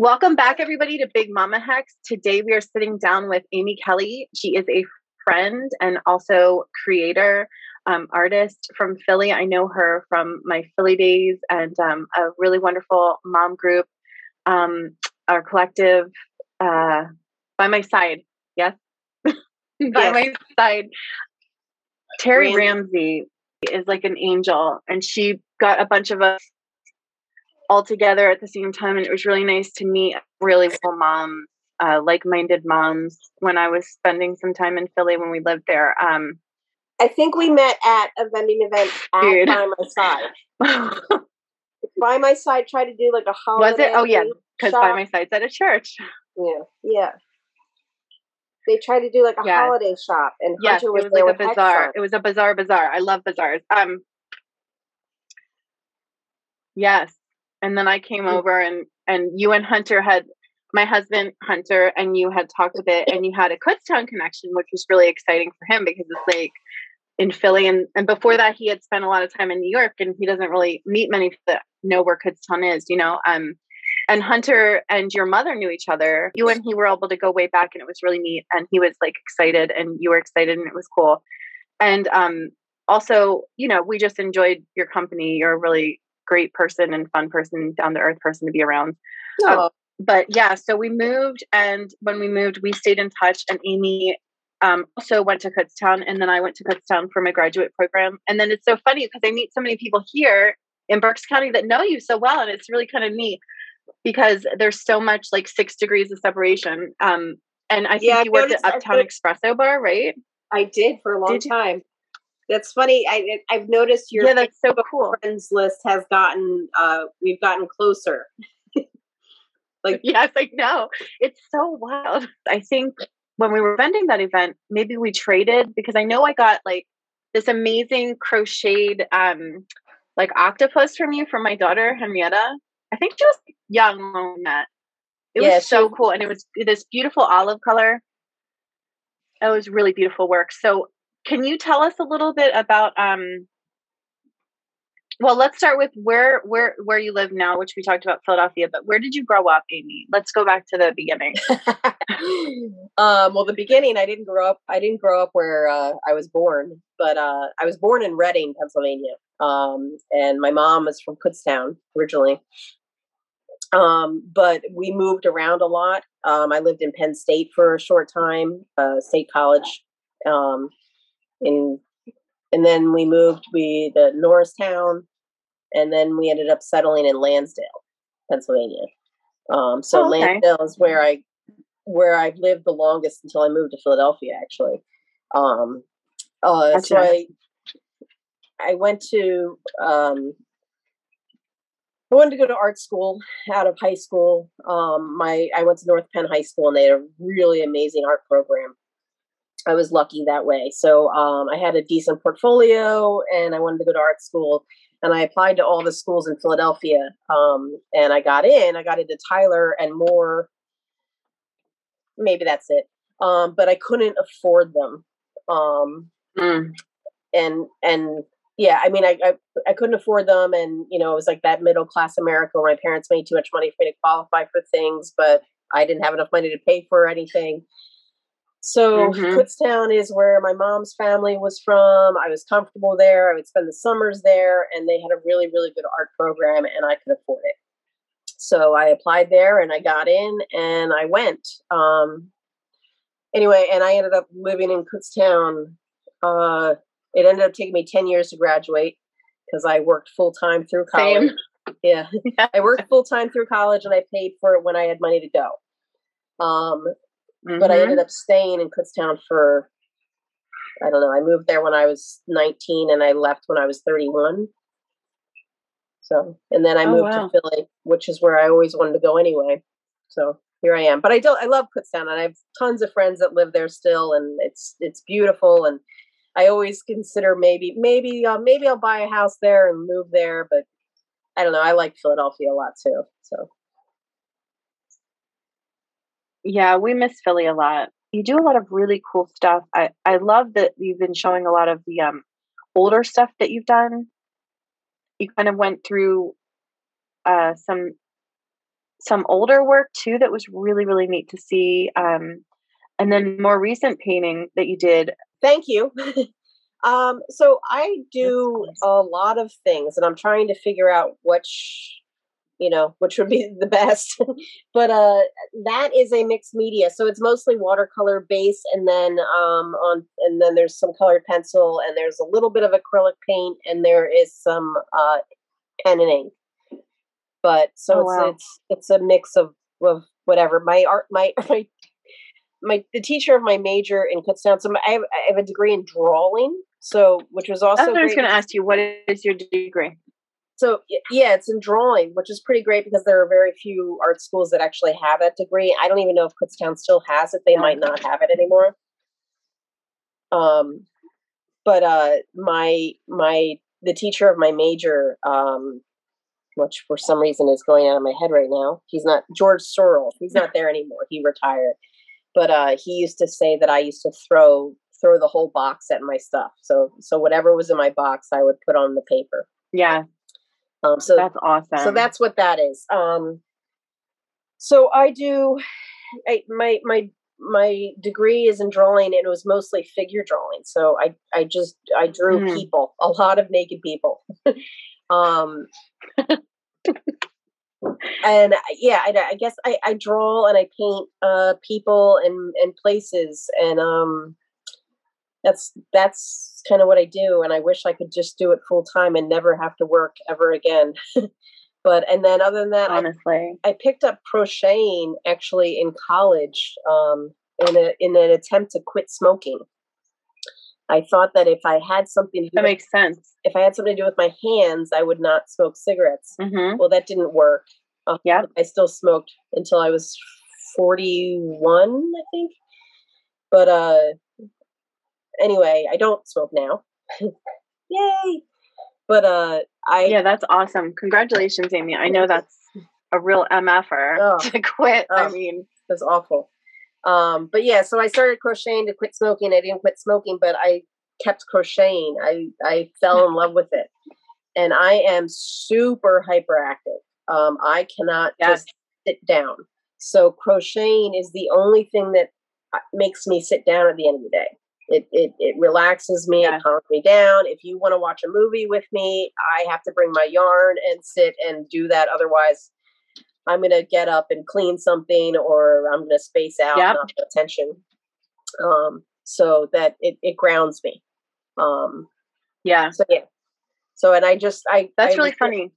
Welcome back, everybody, to Big Mama Hex. Today, we are sitting down with Amy Kelly. She is a friend and also creator, artist from Philly. I know her from my Philly days and a really wonderful mom group, our collective, By My Side. Yes? By My Side. Terry Ramsey is like an angel, and she got a bunch of us all together at the same time. And it was really nice to meet really cool moms, like-minded moms, when I was spending some time in Philly when we lived there. I think we met at a vending event at By My Side. By My Side tried to do like a holiday. Was it? Oh yeah, because By My Side's at a church. Yeah, yeah. They tried to do like a holiday shop, and Hunter was there like with a bazaar. It was a bazaar. I love bazaars. Yes. And then I came over, and you and Hunter had, my husband, Hunter, and you had talked a bit, and you had a Kutztown connection, which was really exciting for him because it's like in Philly. And before that, he had spent a lot of time in New York, and he doesn't really meet many that know where Kutztown is, you know? And Hunter and your mother knew each other. You and he were able to go way back, and it was really neat. And he was like excited, and you were excited, and it was cool. And also, you know, we just enjoyed your company. You're a really great person and fun person, down to earth person to be around. But yeah, so we moved, and when we moved, we stayed in touch. And Amy also went to Kutztown, and then I went to Kutztown for my graduate program. And then it's so funny because I meet so many people here in Berks County that know you so well, and it's really kind of neat because there's so much like 6 degrees of separation. And I think you worked at Uptown Espresso Bar, right? I did for a long time. That's funny. I've noticed your that's so cool. Friends list has gotten, we've gotten closer. Like, yes, I know. It's so wild. I think when we were vending that event, maybe we traded, because I know I got like this amazing crocheted, like octopus from you, from my daughter, Henrietta. I think she was young when we met. It was so cool. And it was this beautiful olive color. It was really beautiful work. So can you tell us a little bit about, well, let's start with where you live now, which we talked about Philadelphia, but where did you grow up, Amy? Let's go back to the beginning. Well, the beginning, I didn't grow up where I was born, but I was born in Reading, Pennsylvania. And my mom was from Kutztown originally. But we moved around a lot. I lived in Penn State for a short time, State College, and then we moved to Norristown, and then we ended up settling in Lansdale, Pennsylvania. Lansdale is where I've lived the longest until I moved to Philadelphia, actually. So I went to I wanted to go to art school out of high school. I went to North Penn High School, and they had a really amazing art program. I was lucky that way. So I had a decent portfolio, and I wanted to go to art school, and I applied to all the schools in Philadelphia. And I got into Tyler and Moore. Maybe that's it. But I couldn't afford them. I couldn't afford them. And, you know, it was like that middle class America where my parents made too much money for me to qualify for things, but I didn't have enough money to pay for anything. So Kutztown is where my mom's family was from. I was comfortable there. I would spend the summers there, and they had a really, really good art program, and I could afford it. So I applied there, and I got in, and I went. And I ended up living in Kutztown. It ended up taking me 10 years to graduate because I worked full-time through college. Same. Yeah. I worked full-time through college, and I paid for it when I had money to go. But I ended up staying in Kutztown for, I don't know, I moved there when I was 19, and I left when I was 31. So, and then I moved to Philly, which is where I always wanted to go anyway. So here I am. But I love Kutztown, and I have tons of friends that live there still, and it's beautiful. And I always consider maybe I'll buy a house there and move there. But I don't know. I like Philadelphia a lot too. So. Yeah, we miss Philly a lot. You do a lot of really cool stuff. I love that you've been showing a lot of the older stuff that you've done. You kind of went through some some older work too that was really, really neat to see. And then more recent painting that you did. Thank you. So I do a lot of things, and I'm trying to figure out which would be the best, but that is a mixed media. So it's mostly watercolor base, and then and then there's some colored pencil, and there's a little bit of acrylic paint, and there is some pen and ink. But so it's a mix of whatever. My art, the teacher of my major in Kutztown. So I have a degree in drawing. So which was also. I was going to ask you, what is your degree? So yeah, it's in drawing, which is pretty great because there are very few art schools that actually have that degree. I don't even know if Kutztown still has it. They might not have it anymore. But the teacher of my major, which for some reason is going out of my head right now. He's not George Sorrell. He's not there anymore. He retired. But he used to say that I used to throw the whole box at my stuff. So whatever was in my box, I would put on the paper. Yeah. So that's awesome. So that's what that is. So I do, my degree is in drawing, and it was mostly figure drawing. So I drew people, a lot of naked people. And yeah, I guess I draw and I paint, people and places, and, that's kind of what I do. And I wish I could just do it full time and never have to work ever again. And then other than that, honestly, I picked up crocheting actually in college, in an attempt to quit smoking. I thought that if I had something to do if I had something to do with my hands, I would not smoke cigarettes. Mm-hmm. Well, that didn't work. Yeah. I still smoked until I was 41, I think. But, anyway, I don't smoke now. Yay. But, yeah, that's awesome. Congratulations, Amy. I know that's a real MFer to quit. I mean, that's awful. But yeah, so I started crocheting to quit smoking. I didn't quit smoking, but I kept crocheting. I fell in love with it, and I am super hyperactive. I cannot just sit down. So crocheting is the only thing that makes me sit down at the end of the day. It relaxes me. It calms me down. If you want to watch a movie with me, I have to bring my yarn and sit and do that. Otherwise, I'm going to get up and clean something, or I'm going to space out and not pay attention. So that it grounds me. So yeah. So, and I really was funny.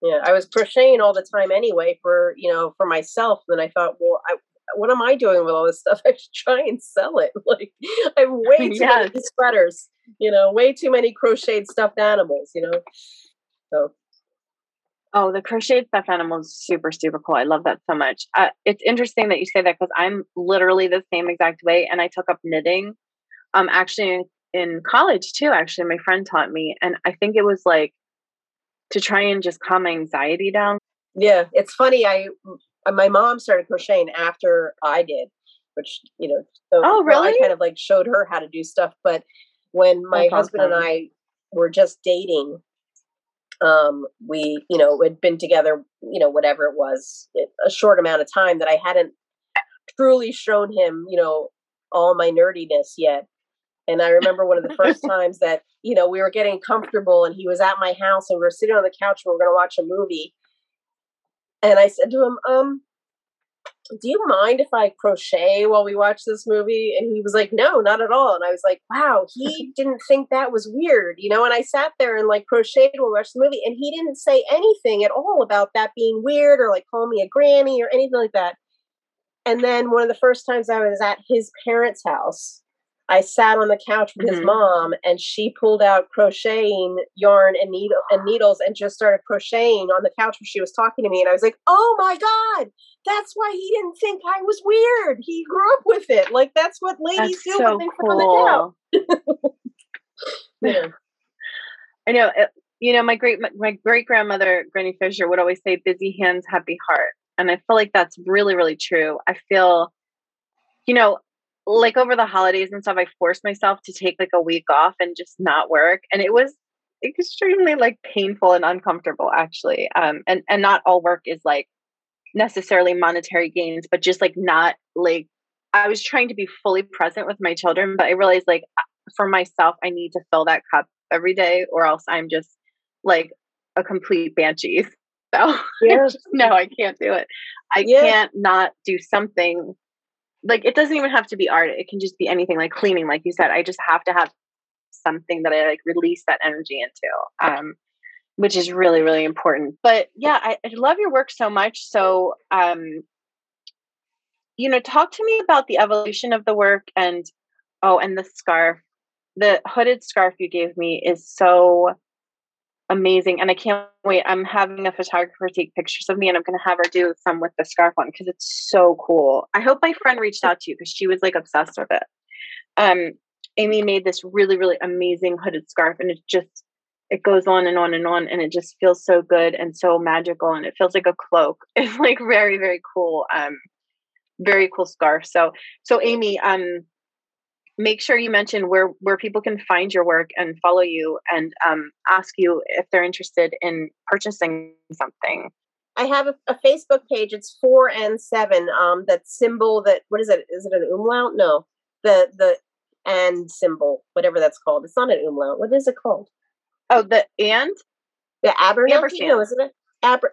Yeah. I was crocheting all the time anyway for myself. And then I thought, well, what am I doing with all this stuff? I should try and sell it. Like, I have way too many sweaters, way too many crocheted stuffed animals, so. Oh, the crocheted stuffed animal is super, super cool. I love that so much. It's interesting that you say that, because I'm literally the same exact way. And I took up knitting, actually in college too. Actually, my friend taught me, and I think it was like to try and just calm my anxiety down. Yeah, it's funny. My mom started crocheting after I did, which so really? I kind of like showed her how to do stuff. But when my husband and I were just dating. We, had been together, whatever it was, a short amount of time, that I hadn't truly shown him, all my nerdiness yet. And I remember one of the first times that, we were getting comfortable, and he was at my house, and we were sitting on the couch, and we were going to watch a movie. And I said to him, do you mind if I crochet while we watch this movie? And he was like, no, not at all. And I was like, wow, he didn't think that was weird, and I sat there and like crocheted while we watched the movie, and he didn't say anything at all about that being weird, or like call me a granny or anything like that. And then one of the first times I was at his parents' house, I sat on the couch with his mom, and she pulled out crocheting yarn and needles and just started crocheting on the couch when she was talking to me. And I was like, oh my God, that's why he didn't think I was weird. He grew up with it. Like, that's what ladies do when they put on the couch. I know, my great grandmother, Granny Fisher, would always say, busy hands, happy heart. And I feel like that's really, really true. I feel, like over the holidays and stuff, I forced myself to take like a week off and just not work. And it was extremely like painful and uncomfortable, actually. And not all work is like necessarily monetary gains, but just like not like, I was trying to be fully present with my children, but I realized like for myself, I need to fill that cup every day or else I'm just like a complete banshee. So yes. No, I can't do it. I can't not do something. Like it doesn't even have to be art. It can just be anything, like cleaning. Like you said, I just have to have something that I like release that energy into, which is really, really important. But yeah, I love your work so much. So, you know, talk to me about the evolution of the work and the scarf, the hooded scarf you gave me is so amazing. And I can't wait. I'm having a photographer take pictures of me and I'm going to have her do some with the scarf on because it's so cool. I hope my friend reached out to you because she was like obsessed with it. Amy made this really, really amazing hooded scarf and it just, it goes on and on and on and it just feels so good and so magical and it feels like a cloak. It's like very, very cool scarf. So Amy, make sure you mention where people can find your work and follow you and ask you if they're interested in purchasing something. I have a Facebook page. It's 4 and 7. That symbol that, what is it? Is it an umlaut? No, the and symbol, whatever that's called. It's not an umlaut. What is it called? Oh, the and? The Abernathy? No, isn't it?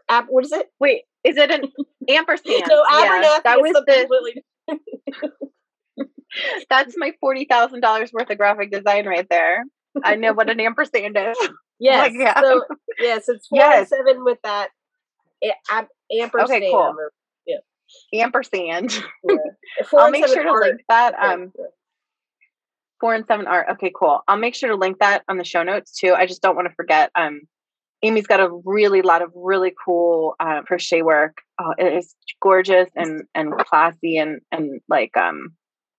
What is it? Wait, is it an ampersand? No, Abernathy. That was the... That's my $40,000 worth of graphic design right there. I know what an ampersand is. Yes. Oh so, yes, it's 4 and 7 with that ampersand. Okay, cool. Ampersand. Yeah. I'll make sure to link that. 4 and 7 art. Okay, cool. I'll make sure to link that on the show notes too. I just don't want to forget. Amy's got a lot of really cool crochet work. Oh, it is gorgeous and classy and like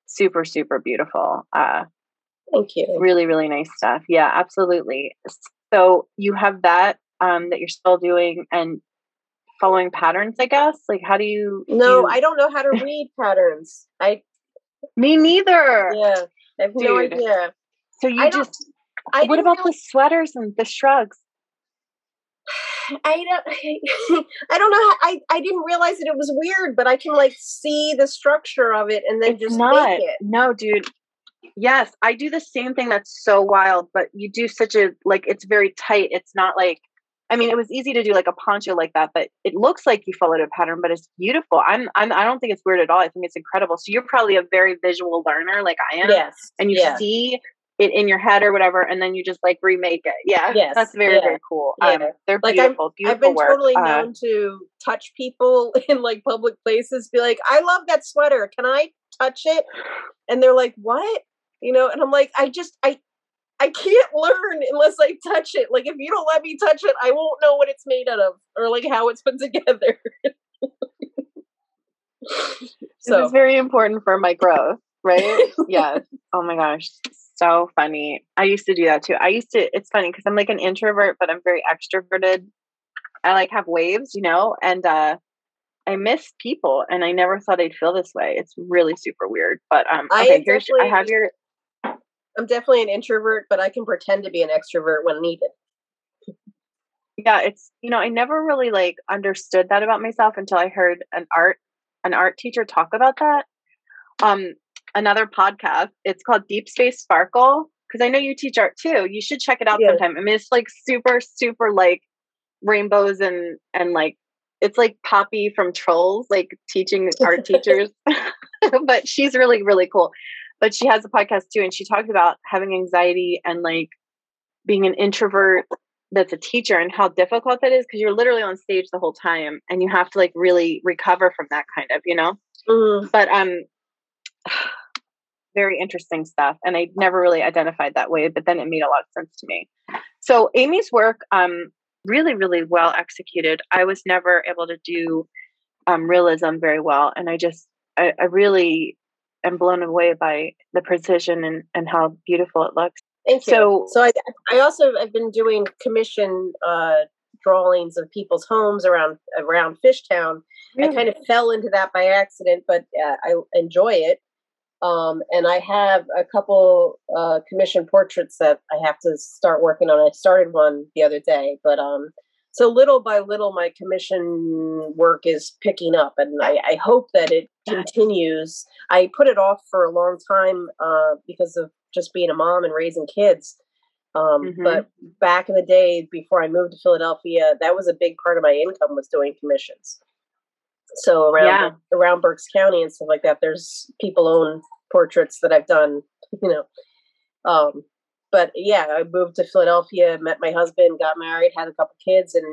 super, super beautiful. Thank you. Really, really nice stuff. Yeah, absolutely. So you have that that you're still doing and following patterns, I guess. Like how do you I don't know how to read patterns. Me neither. Yeah. I have no idea. So you what about the sweaters and the shrugs? I don't know. I didn't realize that it was weird, but I can like see the structure of it and then make it. No, dude. Yes. I do the same thing. That's so wild, but you do it's very tight. It's not like, I mean, it was easy to do like a poncho like that, but it looks like you followed a pattern, but it's beautiful. I don't think it's weird at all. I think it's incredible. So you're probably a very visual learner like I am. Yes. And you see it in your head or whatever. And then you just like remake it. Yeah. Yes. That's very, very cool. Yeah. They're like beautiful I've been work. Totally known to touch people in like public places, be like, I love that sweater. Can I touch it? And they're like, what? You know? And I'm like, I can't learn unless I touch it. Like, if you don't let me touch it, I won't know what it's made out of or like how it's put together. So it's very important for my growth, right? Yes. Oh my gosh. So funny. I used to do that too. It's funny because I'm like an introvert, but I'm very extroverted. I like have waves, you know, and I miss people and I never thought I'd feel this way. It's really super weird, but I'm definitely an introvert, but I can pretend to be an extrovert when needed. Yeah, it's, you know, I never really like understood that about myself until I heard an art teacher talk about that. Another podcast, it's called Deep Space Sparkle, because I know you teach art too. You should check it out sometime. I mean, it's like super, super like rainbows and like, it's like Poppy from Trolls, like teaching art teachers, but she's really, really cool. But she has a podcast too. And she talks about having anxiety and like being an introvert that's a teacher and how difficult that is. Cause you're literally on stage the whole time and you have to like really recover from that kind of, you know, but, very interesting stuff. And I never really identified that way, but then it made a lot of sense to me. So Amy's work, really, really well executed. I was never able to do, realism very well. And I really, I'm blown away by the precision and how beautiful it looks. Thank you. So I've been doing commission drawings of people's homes around Fishtown. Really? I kind of fell into that by accident, but I enjoy it. And I have a couple commission portraits that I have to start working on. I started one the other day, but So little by little, my commission work is picking up, and I hope that it continues. I put it off for a long time because of just being a mom and raising kids. But back in the day, before I moved to Philadelphia, that was a big part of my income was doing commissions. So around Berks County and stuff like that, there's people own portraits that I've done, you know. But yeah, I moved to Philadelphia, met my husband, got married, had a couple kids, and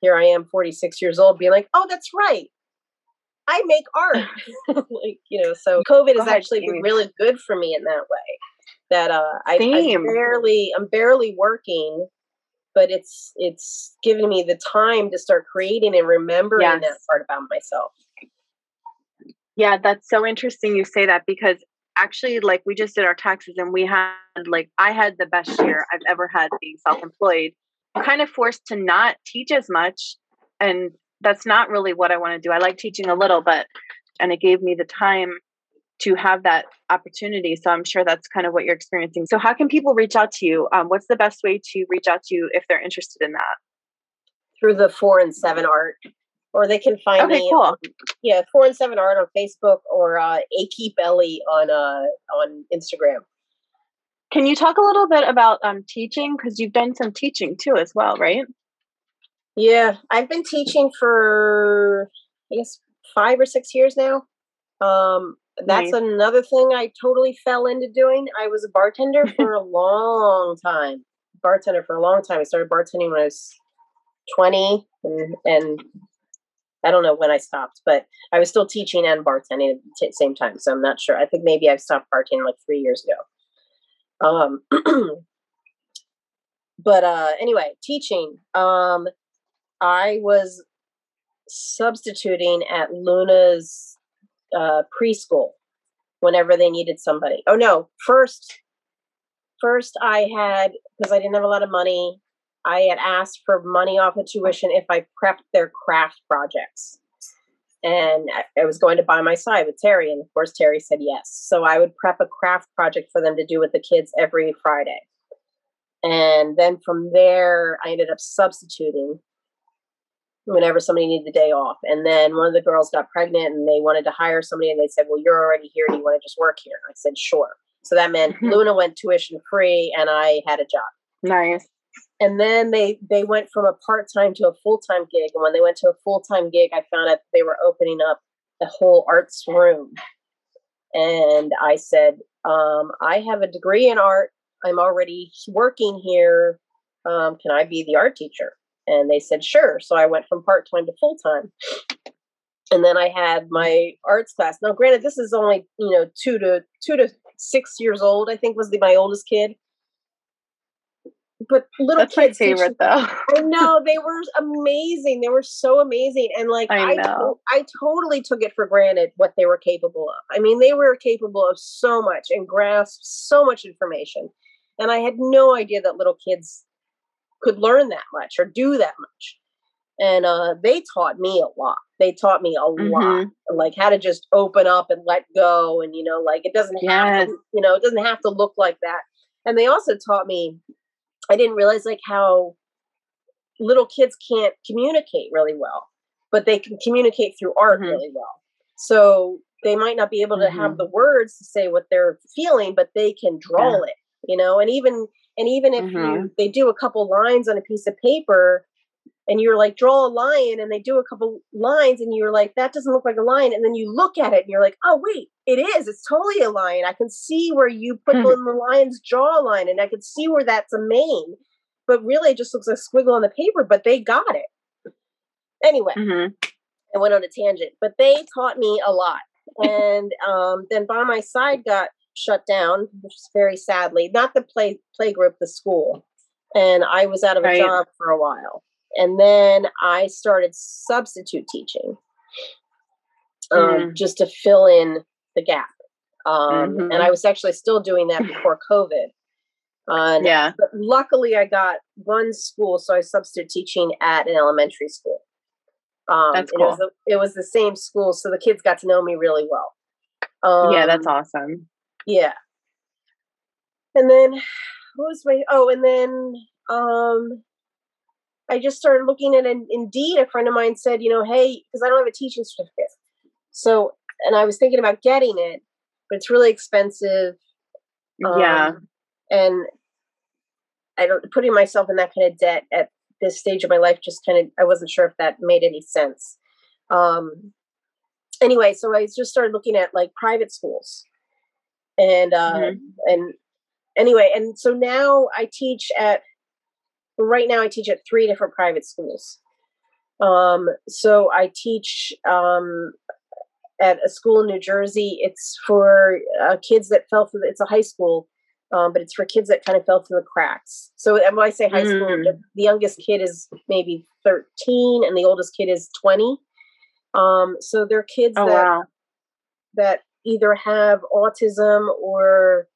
here I am, 46 years old, being like, oh, that's right, I make art. Like, you know, so COVID has actually been really good for me in that way. That I'm barely working, but it's given me the time to start creating and remembering that part about myself. Yeah, that's so interesting you say that, because actually, like, we just did our taxes and we had, like, I had the best year I've ever had being self-employed. I'm kind of forced to not teach as much, and that's not really what I want to do. I like teaching a little, and it gave me the time to have that opportunity. So I'm sure that's kind of what you're experiencing. So how can people reach out to you? What's the best way to reach out to you if they're interested in that? Through the 4 and 7 Art, or they can find me. Cool. 4 and 7 Art on Facebook, or Aki Belly on Instagram. Can you talk a little bit about teaching? Because you've done some teaching too as well, right? Yeah, I've been teaching for, I guess, 5 or 6 years now. That's nice. Another thing I totally fell into doing. I was a bartender for a long time. I started bartending when I was 20, and I don't know when I stopped, but I was still teaching and bartending at the same time. So I'm not sure. I think maybe I stopped bartending like 3 years ago. But anyway, teaching. I was substituting at Luna's preschool whenever they needed somebody. Oh no, first I had, because I didn't have a lot of money, I had asked for money off of tuition if I prepped their craft projects. And I was going to By My Side with Terry, and of course Terry said yes. So I would prep a craft project for them to do with the kids every Friday. And then from there I ended up substituting whenever somebody needed the day off. And then one of the girls got pregnant and they wanted to hire somebody, and they said, well, you're already here, do you want to just work here? I said, sure. So that meant Luna went tuition free and I had a job. Nice. And then they went from a part-time to a full-time gig. And when they went to a full-time gig, I found out they were opening up the whole arts room. And I said, I have a degree in art. I'm already working here. Can I be the art teacher? And they said, sure. So I went from part-time to full-time. And then I had my arts class. Now, granted, this is only, you know, 2 to 6 years old, I think, was my oldest kid. But that's kids. That's my favorite, though. I know. They were amazing. They were so amazing. And, like, I totally took it for granted what they were capable of. I mean, they were capable of so much and grasped so much information. And I had no idea that little kids could learn that much or do that much. And they taught me a lot. Like how to just open up and let go. And, you know, like it doesn't have to, you know, it doesn't have to look like that. And they also taught me, I didn't realize like how little kids can't communicate really well, but they can communicate through art really well. So they might not be able to have the words to say what they're feeling, but they can draw it, you know, and even if they do a couple lines on a piece of paper and you're like, draw a lion, and they do a couple lines and you're like, that doesn't look like a lion. And then you look at it and you're like, oh, wait, it is. It's totally a lion. I can see where you put in the lion's jawline, and I can see where that's a mane. But really, it just looks like a squiggle on the paper, but they got it. Anyway, I went on a tangent, but they taught me a lot. And then By My Side got shut down, which is very sadly, not the play group, the school. And I was out of a job for a while. And then I started substitute teaching just to fill in the gap. And I was actually still doing that before COVID. But luckily I got one school. So I was substitute teaching at an elementary school. That's cool. It was the same school. So the kids got to know me really well. Yeah, that's awesome. Yeah. And then I just started looking at an Indeed. A friend of mine said, you know, hey, because I don't have a teaching certificate. So, and I was thinking about getting it, but it's really expensive. Yeah. And I don't, putting myself in that kind of debt at this stage of my life, just kind of, I wasn't sure if that made any sense. Anyway, so I just started looking at like private schools and, and so now I teach at, right now I teach at three different private schools. So I teach, at a school in New Jersey. It's for kids that fell through, it's a high school, but it's for kids that kind of fell through the cracks. So and when I say high school, the youngest kid is maybe 13 and the oldest kid is 20. So they're kids that either have autism or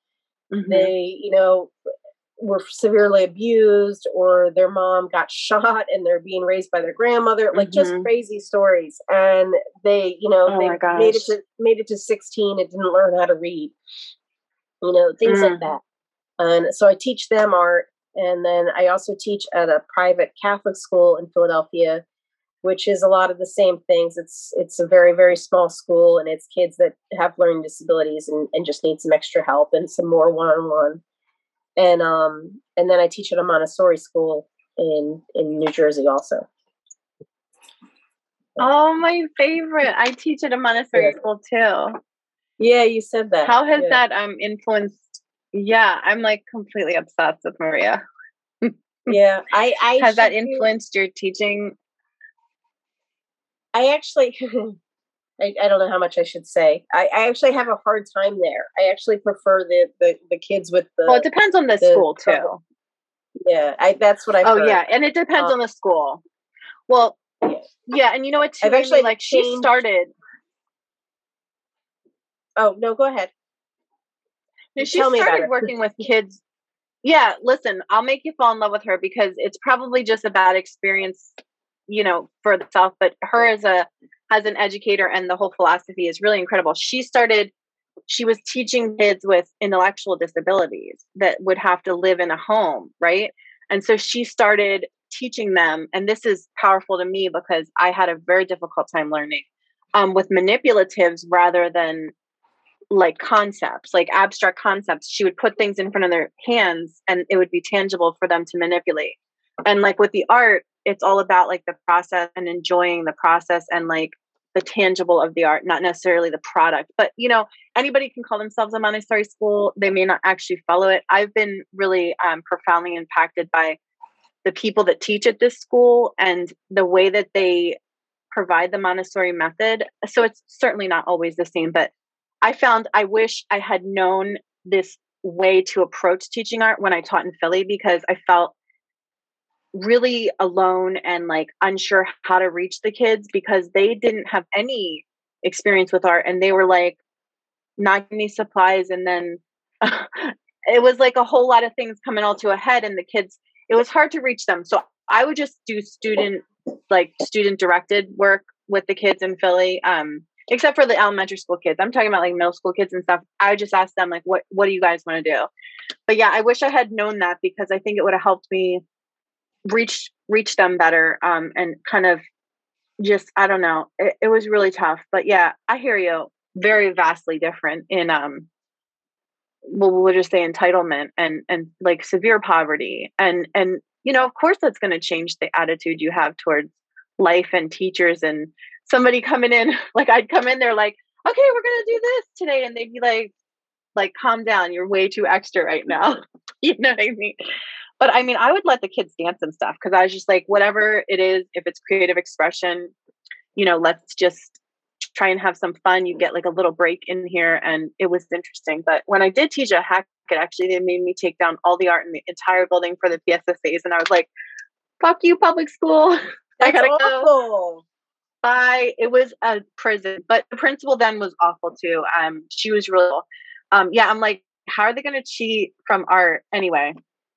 they, you know, were severely abused or their mom got shot and they're being raised by their grandmother, like just crazy stories. And they, you know, they made it to 16 and didn't learn how to read, you know, things like that. And so I teach them art. And then I also teach at a private Catholic school in Philadelphia, which is a lot of the same things. It's a very, very small school and it's kids that have learning disabilities and just need some extra help and some more one-on-one. And then I teach at a Montessori school in New Jersey also. Oh, my favorite. I teach at a Montessori school too. Yeah. You said that. How has that, influenced? Yeah. I'm like completely obsessed with Maria. Yeah. Has that influenced your teaching? I actually, I don't know how much I should say. I actually have a hard time there. I actually prefer the kids with the... Well, it depends on the school, trouble. Too. Yeah, that's what I've heard. Yeah, and it depends on the school. Well, yeah, and you know what, too? I've actually like, changed... she started... Oh, no, go ahead. No, she started working with kids. Yeah, listen, I'll make you fall in love with her because it's probably just a bad experience, you know, for itself, but her as an educator and the whole philosophy is really incredible. She was teaching kids with intellectual disabilities that would have to live in a home. Right. And so she started teaching them. And this is powerful to me because I had a very difficult time learning with manipulatives rather than like concepts, like abstract concepts. She would put things in front of their hands and it would be tangible for them to manipulate. And like with the art, it's all about like the process and enjoying the process and like the tangible of the art, not necessarily the product, but you know, anybody can call themselves a Montessori school. They may not actually follow it. I've been really profoundly impacted by the people that teach at this school and the way that they provide the Montessori method. So it's certainly not always the same, but I wish I had known this way to approach teaching art when I taught in Philly, because I felt really alone and like unsure how to reach the kids because they didn't have any experience with art and they were like not giving me supplies. And then it was like a whole lot of things coming all to a head and the kids, it was hard to reach them. So I would just do student directed work with the kids in Philly. Except for the elementary school kids. I'm talking about like middle school kids and stuff. I would just ask them like, what do you guys want to do? But yeah, I wish I had known that because I think it would have helped me reach them better and kind of just I don't know, it was really tough. But yeah, I hear you. Very vastly different in we'll just say entitlement and like severe poverty and you know, of course that's going to change the attitude you have towards life and teachers. And somebody coming in like I'd come in, they're like, okay, we're gonna do this today, and they'd be like calm down, you're way too extra right now. You know what I mean? But I mean, I would let the kids dance and stuff because I was just like, whatever it is, if it's creative expression, you know, let's just try and have some fun. You get like a little break in here. And it was interesting. But when I did teach a hack, it actually, they made me take down all the art in the entire building for the PSSAs. And I was like, fuck you, public school. I gotta go. Bye. It was a prison. But the principal then was awful too. She was real. Yeah, I'm like, how are they going to cheat from art anyway?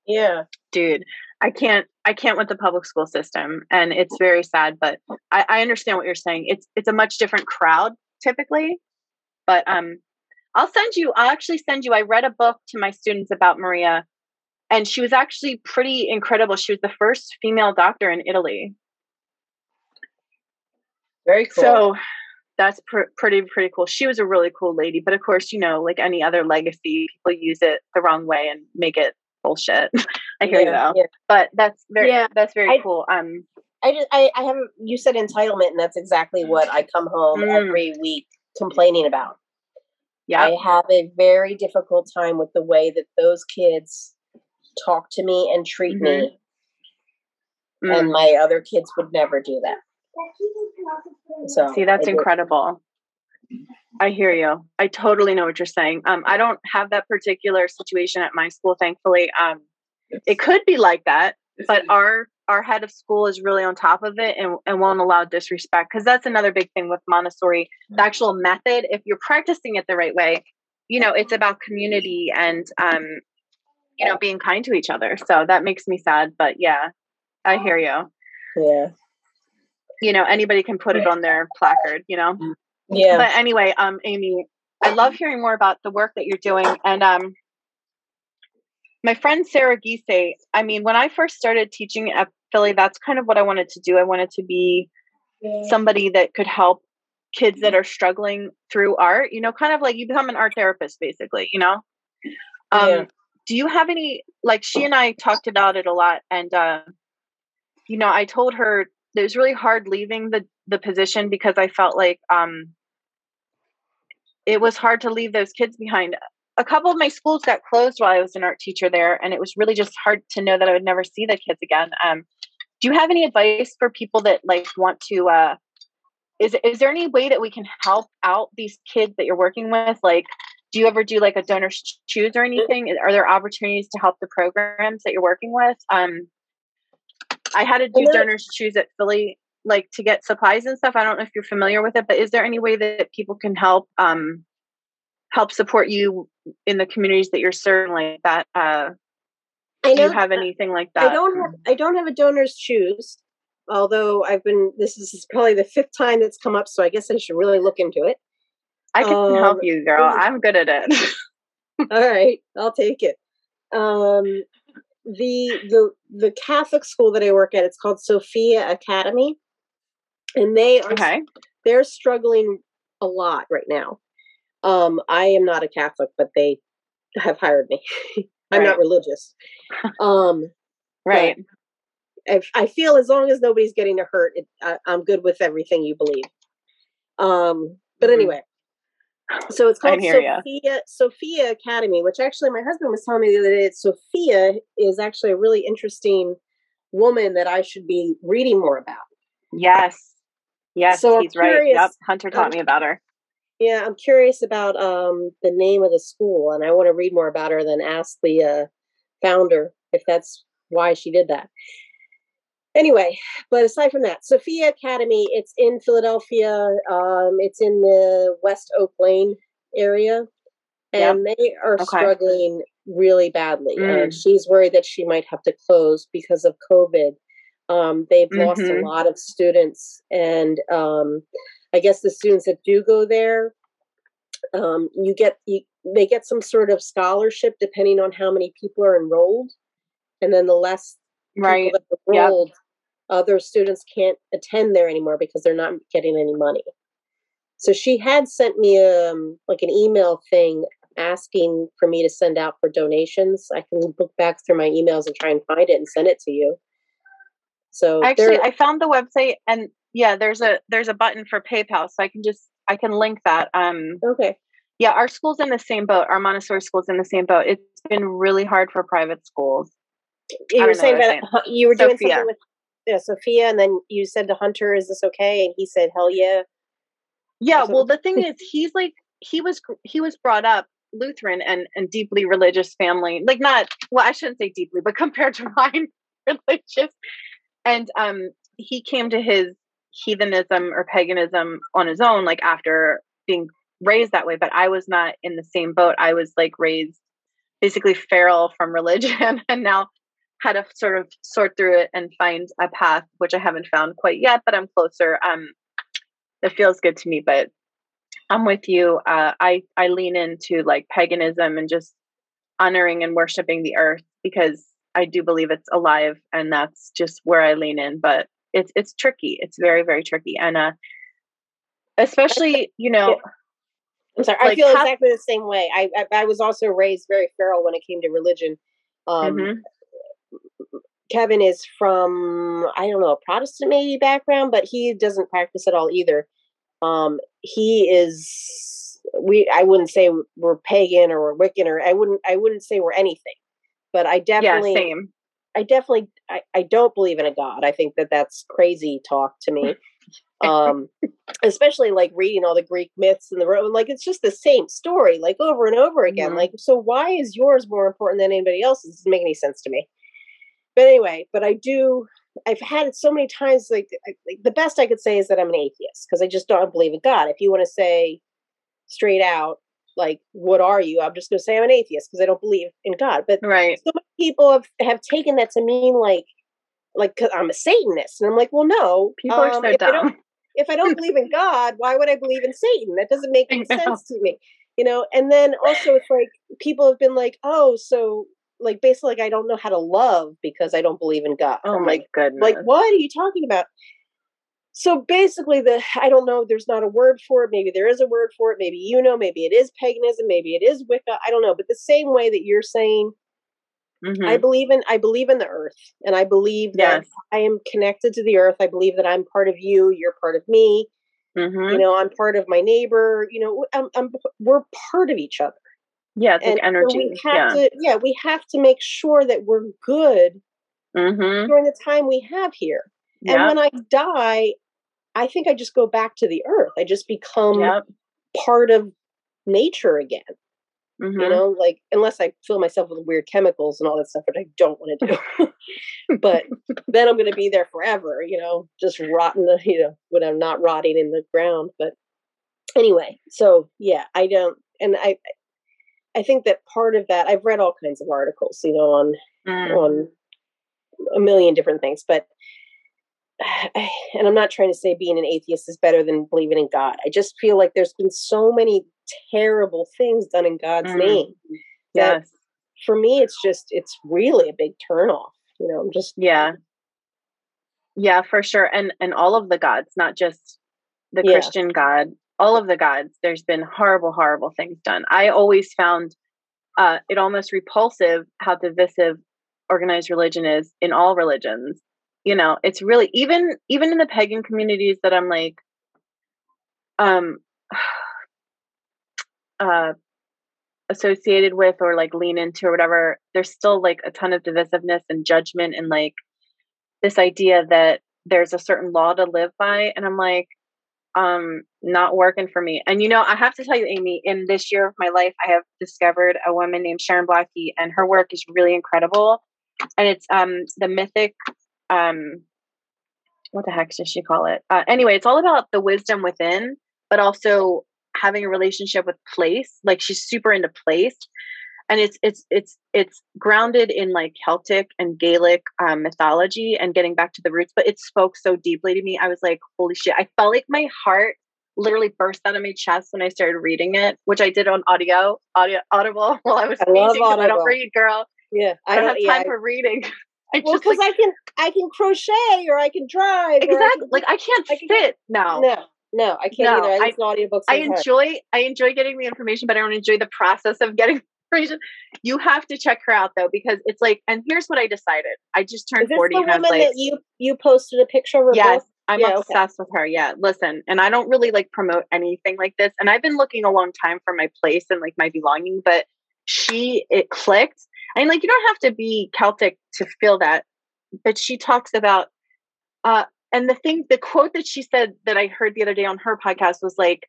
Yeah, dude, I can't with the public school system. And it's very sad, but I understand what you're saying. It's a much different crowd typically, but I'll actually send you, I read a book to my students about Maria And she was actually pretty incredible. She was the first female doctor in Italy. Very cool. So that's pretty cool. She was a really cool lady. But of course, you know, like any other legacy, people use it the wrong way and make it bullshit. I hear you though. Yeah. But that's very cool. I haven't, you said entitlement, and that's exactly what I come home every week complaining about. Yeah. I have a very difficult time with the way that those kids talk to me and treat me. Mm. And my other kids would never do that. So see, that's incredible. I hear you. I totally know what you're saying. I don't have that particular situation at my school, thankfully. It could be like that, but our head of school is really on top of it and won't allow disrespect, because that's another big thing with Montessori, the actual method. If you're practicing it the right way, you know, it's about community and, you know, being kind to each other. So that makes me sad, but yeah, I hear you. Yeah. You know, anybody can put it on their placard, you know? Yeah. But anyway, Amy, I love hearing more about the work that you're doing. And, my friend Sarah Gise, I mean, when I first started teaching at Philly, that's kind of what I wanted to do. I wanted to be somebody that could help kids that are struggling through art, you know, kind of like you become an art therapist, basically, you know? Do you have any, like, she and I talked about it a lot. And, you know, I told her it was really hard leaving the position because I felt like it was hard to leave those kids behind. A couple of my schools got closed while I was an art teacher there. And it was really just hard to know that I would never see the kids again. Do you have any advice for people that like want to, is there any way that we can help out these kids that you're working with? Like, do you ever do like a donor's choose or anything? Are there opportunities to help the programs that you're working with? I had to do donor's choose at Philly, like to get supplies and stuff. I don't know if you're familiar with it, but is there any way that people can help support you in the communities that you're serving like that? Do you have anything like that? I don't have a donor's choose, although this is probably the fifth time that's come up. So I guess I should really look into it. I can help you, girl. I'm good at it. All right. I'll take it. The Catholic school that I work at, it's called Sophia Academy. And they are, they're struggling a lot right now. I am not a Catholic, but they have hired me. I'm not religious. Right. I feel as long as nobody's getting hurt, I'm good with everything you believe. But anyway, so it's called Sophia Academy, which actually my husband was telling me the other day that Sophia is actually a really interesting woman that I should be reading more about. Yes. So he's curious, right. Yep. Hunter taught me about her. Yeah, I'm curious about the name of the school, and I want to read more about her than ask the founder if that's why she did that. Anyway, but aside from that, Sophia Academy, it's in Philadelphia. It's in the West Oak Lane area, and they are struggling really badly. And she's worried that she might have to close because of COVID. They've lost a lot of students, and I guess the students that do go there, they get some sort of scholarship depending on how many people are enrolled, and then the less people that are enrolled, other students can't attend there anymore because they're not getting any money. So she had sent me an email thing asking for me to send out for donations. I can look back through my emails and try and find it and send it to you. So actually, I found the website and. Yeah, there's a button for PayPal, so I can link that. Okay. Yeah, our school's in the same boat. Our Montessori school's in the same boat. It's been really hard for private schools. You were saying that you were doing something with Sophia, and then you said to Hunter, "Is this okay?" And he said, "Hell yeah." Yeah. Well, the thing is, he's like he was brought up Lutheran and deeply religious family. Like I shouldn't say deeply, but compared to mine, religious. And he came to his heathenism or paganism on his own, like after being raised that way. But I was not in the same boat. I was like raised basically feral from religion and now had to sort of sort through it and find a path, which I haven't found quite yet, but I'm closer. It feels good to me, but I'm with you. I lean into like paganism and just honoring and worshiping the earth because I do believe it's alive, and that's just where I lean in. But it's tricky. It's very, very tricky. And especially, you know, I'm sorry, like, I feel exactly the same way. I was also raised very feral when it came to religion. Mm-hmm. Kevin is from, I don't know, a Protestant maybe background, but he doesn't practice at all either. I wouldn't say we're pagan or we're Wiccan, or I wouldn't say we're anything, but I definitely, I don't believe in a God. I think that that's crazy talk to me. Especially like reading all the Greek myths and the Roman, like, it's just the same story, like over and over again. Mm-hmm. Like, so why is yours more important than anybody else's? It doesn't make any sense to me. But anyway, but I've had it so many times, like the best I could say is that I'm an atheist, because I just don't believe in God. If you want to say straight out, like, what are you? I'm just going to say I'm an atheist because I don't believe in God. But so many people have taken that to mean like cause I'm a Satanist. And I'm like, well, no. People are so dumb. If I don't believe in God, why would I believe in Satan? That doesn't make any sense to me. You know, and then also it's like people have been like, oh, so... like basically, like, I don't know how to love because I don't believe in God. Oh, I'm my goodness! Like, what are you talking about? So basically, I don't know. There's not a word for it. Maybe there is a word for it. Maybe maybe it is paganism. Maybe it is Wicca. I don't know. But the same way that you're saying, mm-hmm. I believe in the earth, and I believe that I am connected to the earth. I believe that I'm part of you. You're part of me. Mm-hmm. You know, I'm part of my neighbor. You know, we're part of each other. Yeah, it's like energy. So we have to make sure that we're good mm-hmm. during the time we have here. Yep. And when I die, I think I just go back to the earth. I just become part of nature again. Mm-hmm. You know, like, unless I fill myself with weird chemicals and all that stuff, which I don't want to do. But then I'm going to be there forever, you know, just rotting, you know, when I'm not rotting in the ground. But anyway, so yeah, I don't, and I think that part of that, I've read all kinds of articles, you know, on a million different things, but, and I'm not trying to say being an atheist is better than believing in God. I just feel like there's been so many terrible things done in God's name. Yes. For me, it's really a big turnoff, you know, I'm just. Yeah. Yeah, for sure. And all of the gods, not just the Christian God. All of the gods, there's been horrible, horrible things done. I always found it almost repulsive how divisive organized religion is in all religions. You know, it's really, even in the pagan communities that I'm like, associated with or like lean into or whatever, there's still like a ton of divisiveness and judgment and like this idea that there's a certain law to live by. And I'm like, not working for me. And, you know, I have to tell you, Amy, in this year of my life, I have discovered a woman named Sharon Blackie, and her work is really incredible. And it's, the mythic, what the heck does she call it? Anyway, it's all about the wisdom within, but also having a relationship with place. Like, she's super into place, and it's grounded in like Celtic and Gaelic mythology and getting back to the roots, but it spoke so deeply to me. I was like, holy shit. I felt like my heart literally burst out of my chest when I started reading it, which I did on Audible while I was reading. I don't read, girl. Yeah. I don't have time for reading. Because like, I can crochet or I can drive. Exactly. I can't sit now. No, I can't either. I listen to audiobooks. I enjoy getting the information, but I don't enjoy the process of getting. You have to check her out though, because it's like, and here's what I decided. I just turned 40, and I was like, you posted a picture of her. Yes, I'm obsessed with her. Yeah. Listen, and I don't really like promote anything like this. And I've been looking a long time for my place and like my belonging, but it clicked. And like, you don't have to be Celtic to feel that, but she talks about, and the quote that she said that I heard the other day on her podcast was like,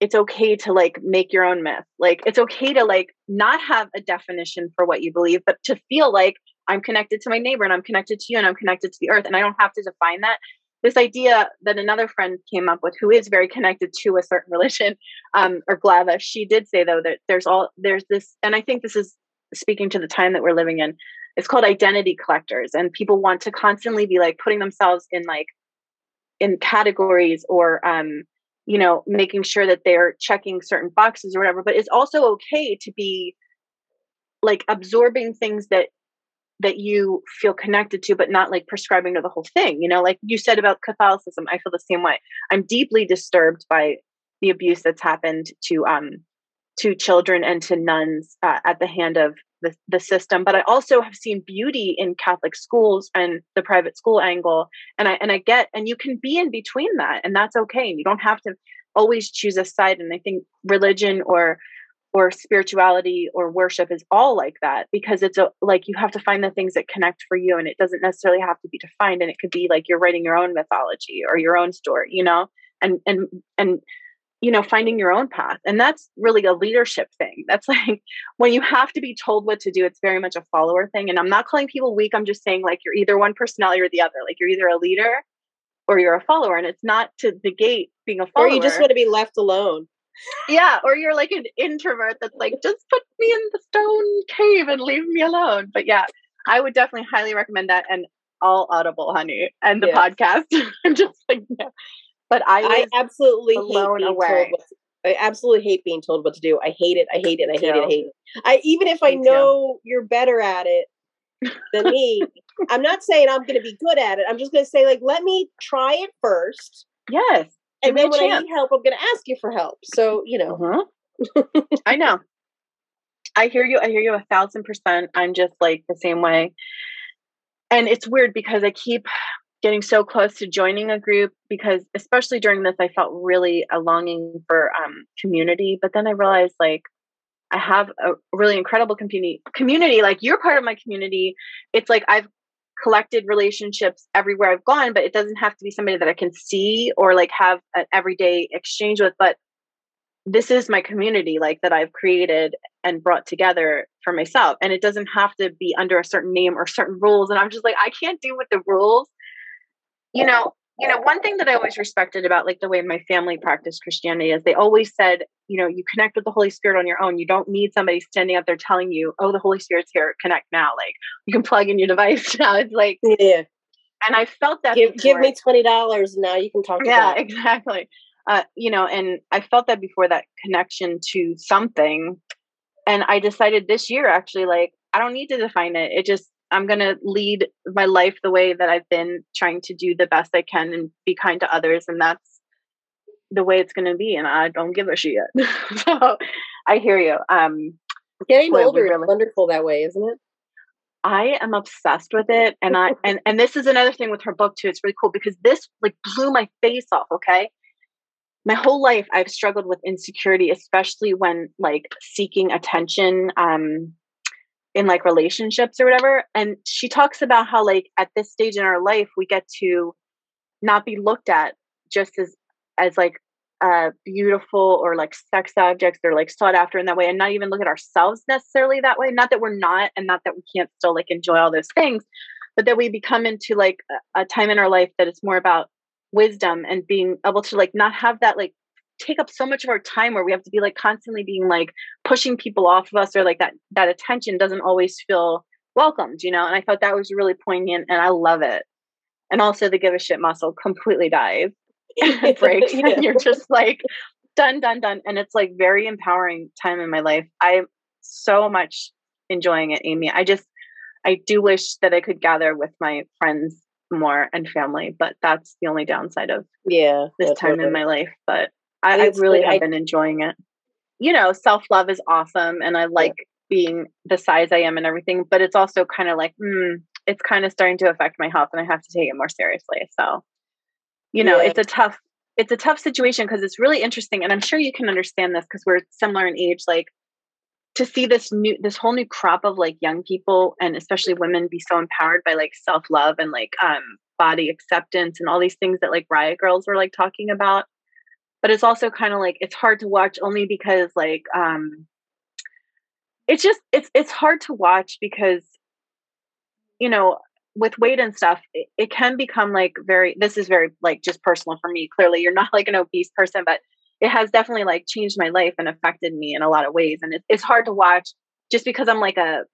it's okay to like make your own myth. Like, it's okay to like not have a definition for what you believe, but to feel like I'm connected to my neighbor and I'm connected to you and I'm connected to the earth. And I don't have to define that. This idea that another friend came up with, who is very connected to a certain religion, or Glava, she did say though, that there's this, and I think this is speaking to the time that we're living in, it's called identity collectors. And people want to constantly be like putting themselves in like, in categories or, you know, making sure that they're checking certain boxes or whatever, but it's also okay to be like absorbing things that that you feel connected to, but not like prescribing to the whole thing. You know, like you said about Catholicism, I feel the same way. I'm deeply disturbed by the abuse that's happened to children and to nuns at the hand of the system. But I also have seen beauty in Catholic schools and the private school angle. And I get, and you can be in between that, and that's okay. You don't have to always choose a side. And I think religion or spirituality or worship is all like that, because it's a, like, you have to find the things that connect for you, and it doesn't necessarily have to be defined. And it could be like, you're writing your own mythology or your own story, you know, and, you know, finding your own path. And that's really a leadership thing. That's like, when you have to be told what to do, it's very much a follower thing. And I'm not calling people weak. I'm just saying, like, you're either one personality or the other. Like, you're either a leader or you're a follower, and it's not to negate being a follower. Or you just want to be left alone. Yeah. Or you're like an introvert that's like, just put me in the stone cave and leave me alone. But yeah, I would definitely highly recommend that, and all Audible, honey, and the podcast. I'm just like, no. But I absolutely hate being told what to, I absolutely hate being told what to do. I hate it. I hate it. I hate it. I hate it. Even if I know you're better at it than me, I'm not saying I'm going to be good at it. I'm just going to say, like, let me try it first. Yes. And then when I need help, I'm going to ask you for help. So, you know, I know. I hear you. I hear you 1,000%. I'm just like the same way. And it's weird because I keep getting so close to joining a group, because especially during this, I felt really a longing for community. But then I realized, like, I have a really incredible community, like, you're part of my community. It's like, I've collected relationships everywhere I've gone, but it doesn't have to be somebody that I can see or like have an everyday exchange with. But this is my community, like, that I've created and brought together for myself. And it doesn't have to be under a certain name or certain rules. And I'm just like, I can't deal with the rules. You know, one thing that I always respected about, like, the way my family practiced Christianity is they always said, you know, you connect with the Holy Spirit on your own. You don't need somebody standing up there telling you, oh, the Holy Spirit's here, connect now. Like, you can plug in your device now. It's like, yeah. And I felt that. Give me $20 now. You can talk to God. Yeah, exactly. You know, and I felt that before, that connection to something. And I decided this year, actually, like, I don't need to define it. It just, I'm going to lead my life the way that I've been trying to do the best I can and be kind to others. And that's the way it's going to be. And I don't give a shit. So I hear you. Getting older is wonderful that way, isn't it? I am obsessed with it. And and this is another thing with her book too. It's really cool because this, like, blew my face off. Okay. My whole life I've struggled with insecurity, especially when, like, seeking attention, in like relationships or whatever. And she talks about how, like, at this stage in our life, we get to not be looked at just as like beautiful or like sex objects or like sought after in that way, and not even look at ourselves necessarily that way. Not that we're not, and not that we can't still like enjoy all those things, but that we become into like a time in our life that it's more about wisdom and being able to like not have that like take up so much of our time where we have to be like constantly being like pushing people off of us, or like that attention doesn't always feel welcomed, you know? And I thought that was really poignant, and I love it. And also the give a shit muscle completely dies and breaks. Yeah. And you're just like done. And it's like very empowering time in my life. I'm so much enjoying it, Amy. I do wish that I could gather with my friends more and family, but that's the only downside of this time in my life. But I really have been enjoying it. You know, self-love is awesome. And I like being the size I am and everything, but it's also kind of like, it's kind of starting to affect my health, and I have to take it more seriously. So, you know, it's a tough situation, because it's really interesting. And I'm sure you can understand this because we're similar in age, like to see this whole new crop of like young people, and especially women, be so empowered by like self-love and like, body acceptance and all these things that like Riot Girls were like talking about. But it's also kind of like, it's hard to watch only because like, it's hard to watch because, you know, with weight and stuff, it can become like this is very like just personal for me. Clearly you're not like an obese person, but it has definitely like changed my life and affected me in a lot of ways. And it's hard to watch just because I'm like a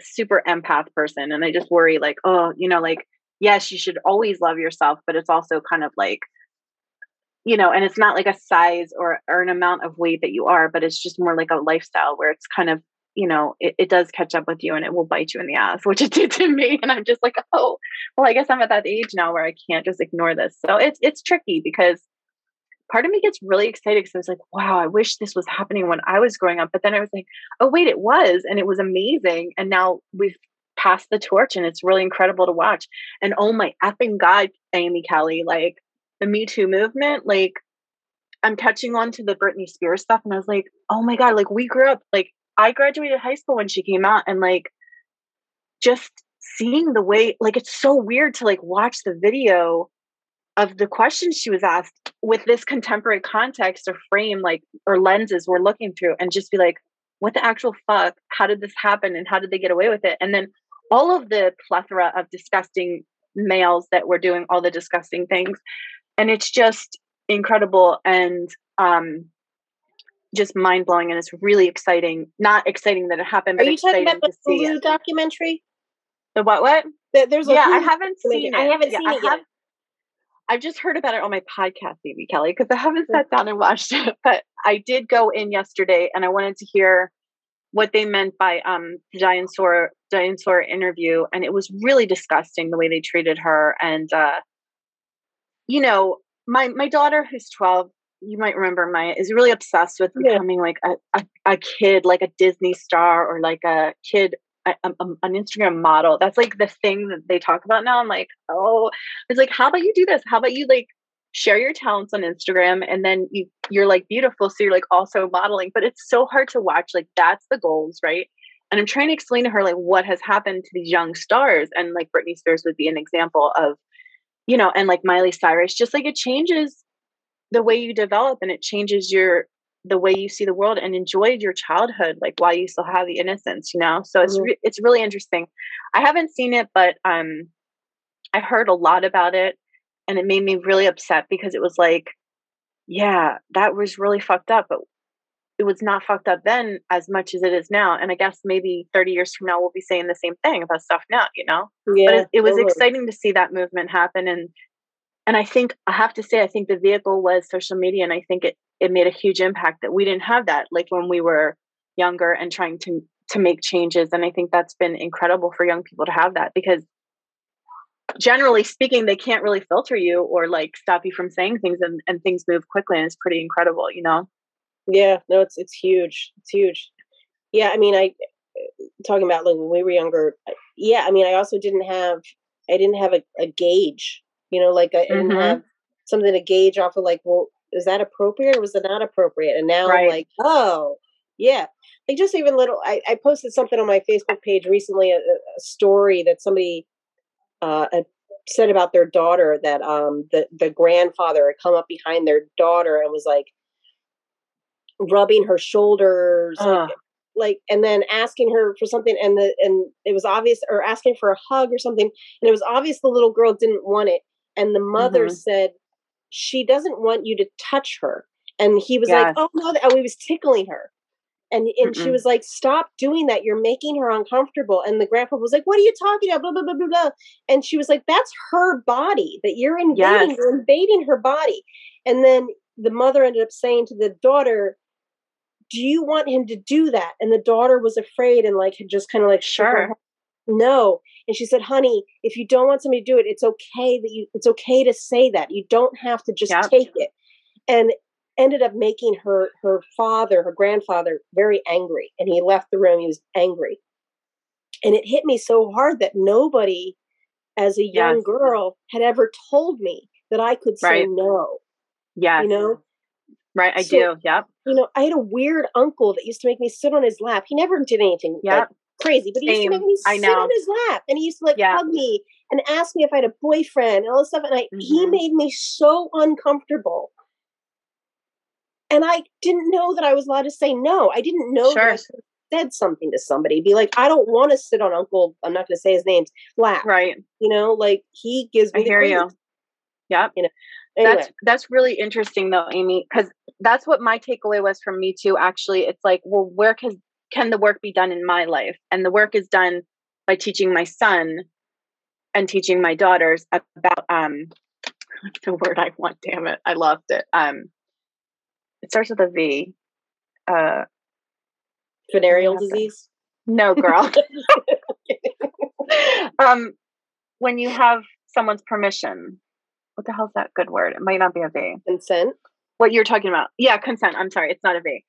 super empath person. And I just worry like, oh, you know, like, yes, you should always love yourself, but it's also kind of like, you know, and it's not like a size or an amount of weight that you are, but it's just more like a lifestyle where it's kind of you know, it does catch up with you and it will bite you in the ass, which it did to me. And I'm just like, oh, well, I guess I'm at that age now where I can't just ignore this. So it's tricky because part of me gets really excited because I was like, wow, I wish this was happening when I was growing up. But then I was like, oh, wait, it was. And it was amazing. And now we've passed the torch and it's really incredible to watch. And oh my effing God, Amy Kelly, like the Me Too movement, like I'm touching on to the Britney Spears stuff. And I was like, oh my God, like we grew up, like I graduated high school when she came out, and like just seeing the way, like it's so weird to like watch the video of the questions she was asked with this contemporary context or frame, like, or lenses we're looking through, and just be like, what the actual fuck? How did this happen? And how did they get away with it? And then all of the plethora of disgusting males that were doing all the disgusting things. And it's just incredible. And, just mind blowing, and it's really exciting. Not exciting that it happened. But are you talking about the Hulu documentary? The what? What? There's yeah, I haven't seen it. I haven't seen it yet. I've just heard about it on my podcast, Amy Kelly, because I haven't sat down and watched it. But I did go in yesterday, and I wanted to hear what they meant by the Diane Sawyer interview, and it was really disgusting the way they treated her. And you know, my daughter, who's 12. You might remember Maya is really obsessed with becoming like a kid, like a Disney star or like a kid, an Instagram model. That's like the thing that they talk about now. I'm like, oh, it's like, how about you do this? How about you like share your talents on Instagram? And then you're like beautiful. So you're like also modeling, but it's so hard to watch. Like that's the goals. Right. And I'm trying to explain to her like what has happened to these young stars. And like Britney Spears would be an example of, you know, and like Miley Cyrus, just like it changes the way you develop, and it changes the way you see the world and enjoyed your childhood, like while you still have the innocence, you know? So it's really interesting. I haven't seen it, but I heard a lot about it, and it made me really upset because it was like, yeah, that was really fucked up, but it was not fucked up then as much as it is now. And I guess maybe 30 years from now, we'll be saying the same thing about stuff now, you know? Yeah, but it was exciting to see that movement happen. And I think I have to say, I think the vehicle was social media, and I think it made a huge impact that we didn't have that, like when we were younger and trying to make changes. And I think that's been incredible for young people to have that, because generally speaking, they can't really filter you or like stop you from saying things, and things move quickly, and it's pretty incredible, you know? Yeah, no, it's huge. It's huge. Yeah. I mean, talking about like when we were younger. Yeah. I mean, I also didn't have a gauge. You know, like I didn't have something to gauge off of, like, well, is that appropriate or was it not appropriate? And now I'm like, oh, yeah. Like just even little, I posted something on my Facebook page recently, a story that somebody said about their daughter, that the grandfather had come up behind their daughter and was like rubbing her shoulders, like, and then asking her for something, and it was obvious, or asking for a hug or something. And it was obvious the little girl didn't want it. And the mother said, she doesn't want you to touch her. And he was like, oh no, and he was tickling her. And she was like, stop doing that. You're making her uncomfortable. And the grandpa was like, what are you talking about? Blah, blah, blah, blah, blah. And she was like, that's her body that you're invading. Yes. You're invading her body. And then the mother ended up saying to the daughter, do you want him to do that? And the daughter was afraid and like, had just kind of like, sure, no. And she said, honey, if you don't want somebody to do it, it's okay to say that. You don't have to just take it. And ended up making her father, her grandfather, very angry. And he left the room. He was angry. And it hit me so hard that nobody as a young girl had ever told me that I could say no. Yeah. You know? Right. I do. Yep. You know, I had a weird uncle that used to make me sit on his lap. He never did anything like crazy, but he used to make me sit on his lap, and he used to like hug me and ask me if I had a boyfriend and all this stuff. And he made me so uncomfortable. And I didn't know that I was allowed to say no. I didn't know that I could have said something to somebody, be like, I don't want to sit on Uncle, I'm not going to say his name's lap. Right. You know, like he gives me Yep. You know, anyway. That's really interesting though, Amy, because that's what my takeaway was from Me Too. Actually, it's like, well, where can the work be done in my life? And the work is done by teaching my son and teaching my daughters about the word I want. Damn it, I loved it. It starts with a V. Venereal disease? No, girl. When you have someone's permission, what the hell's that good word? It might not be a V. Consent? What you're talking about. Yeah, consent. I'm sorry. It's not a V.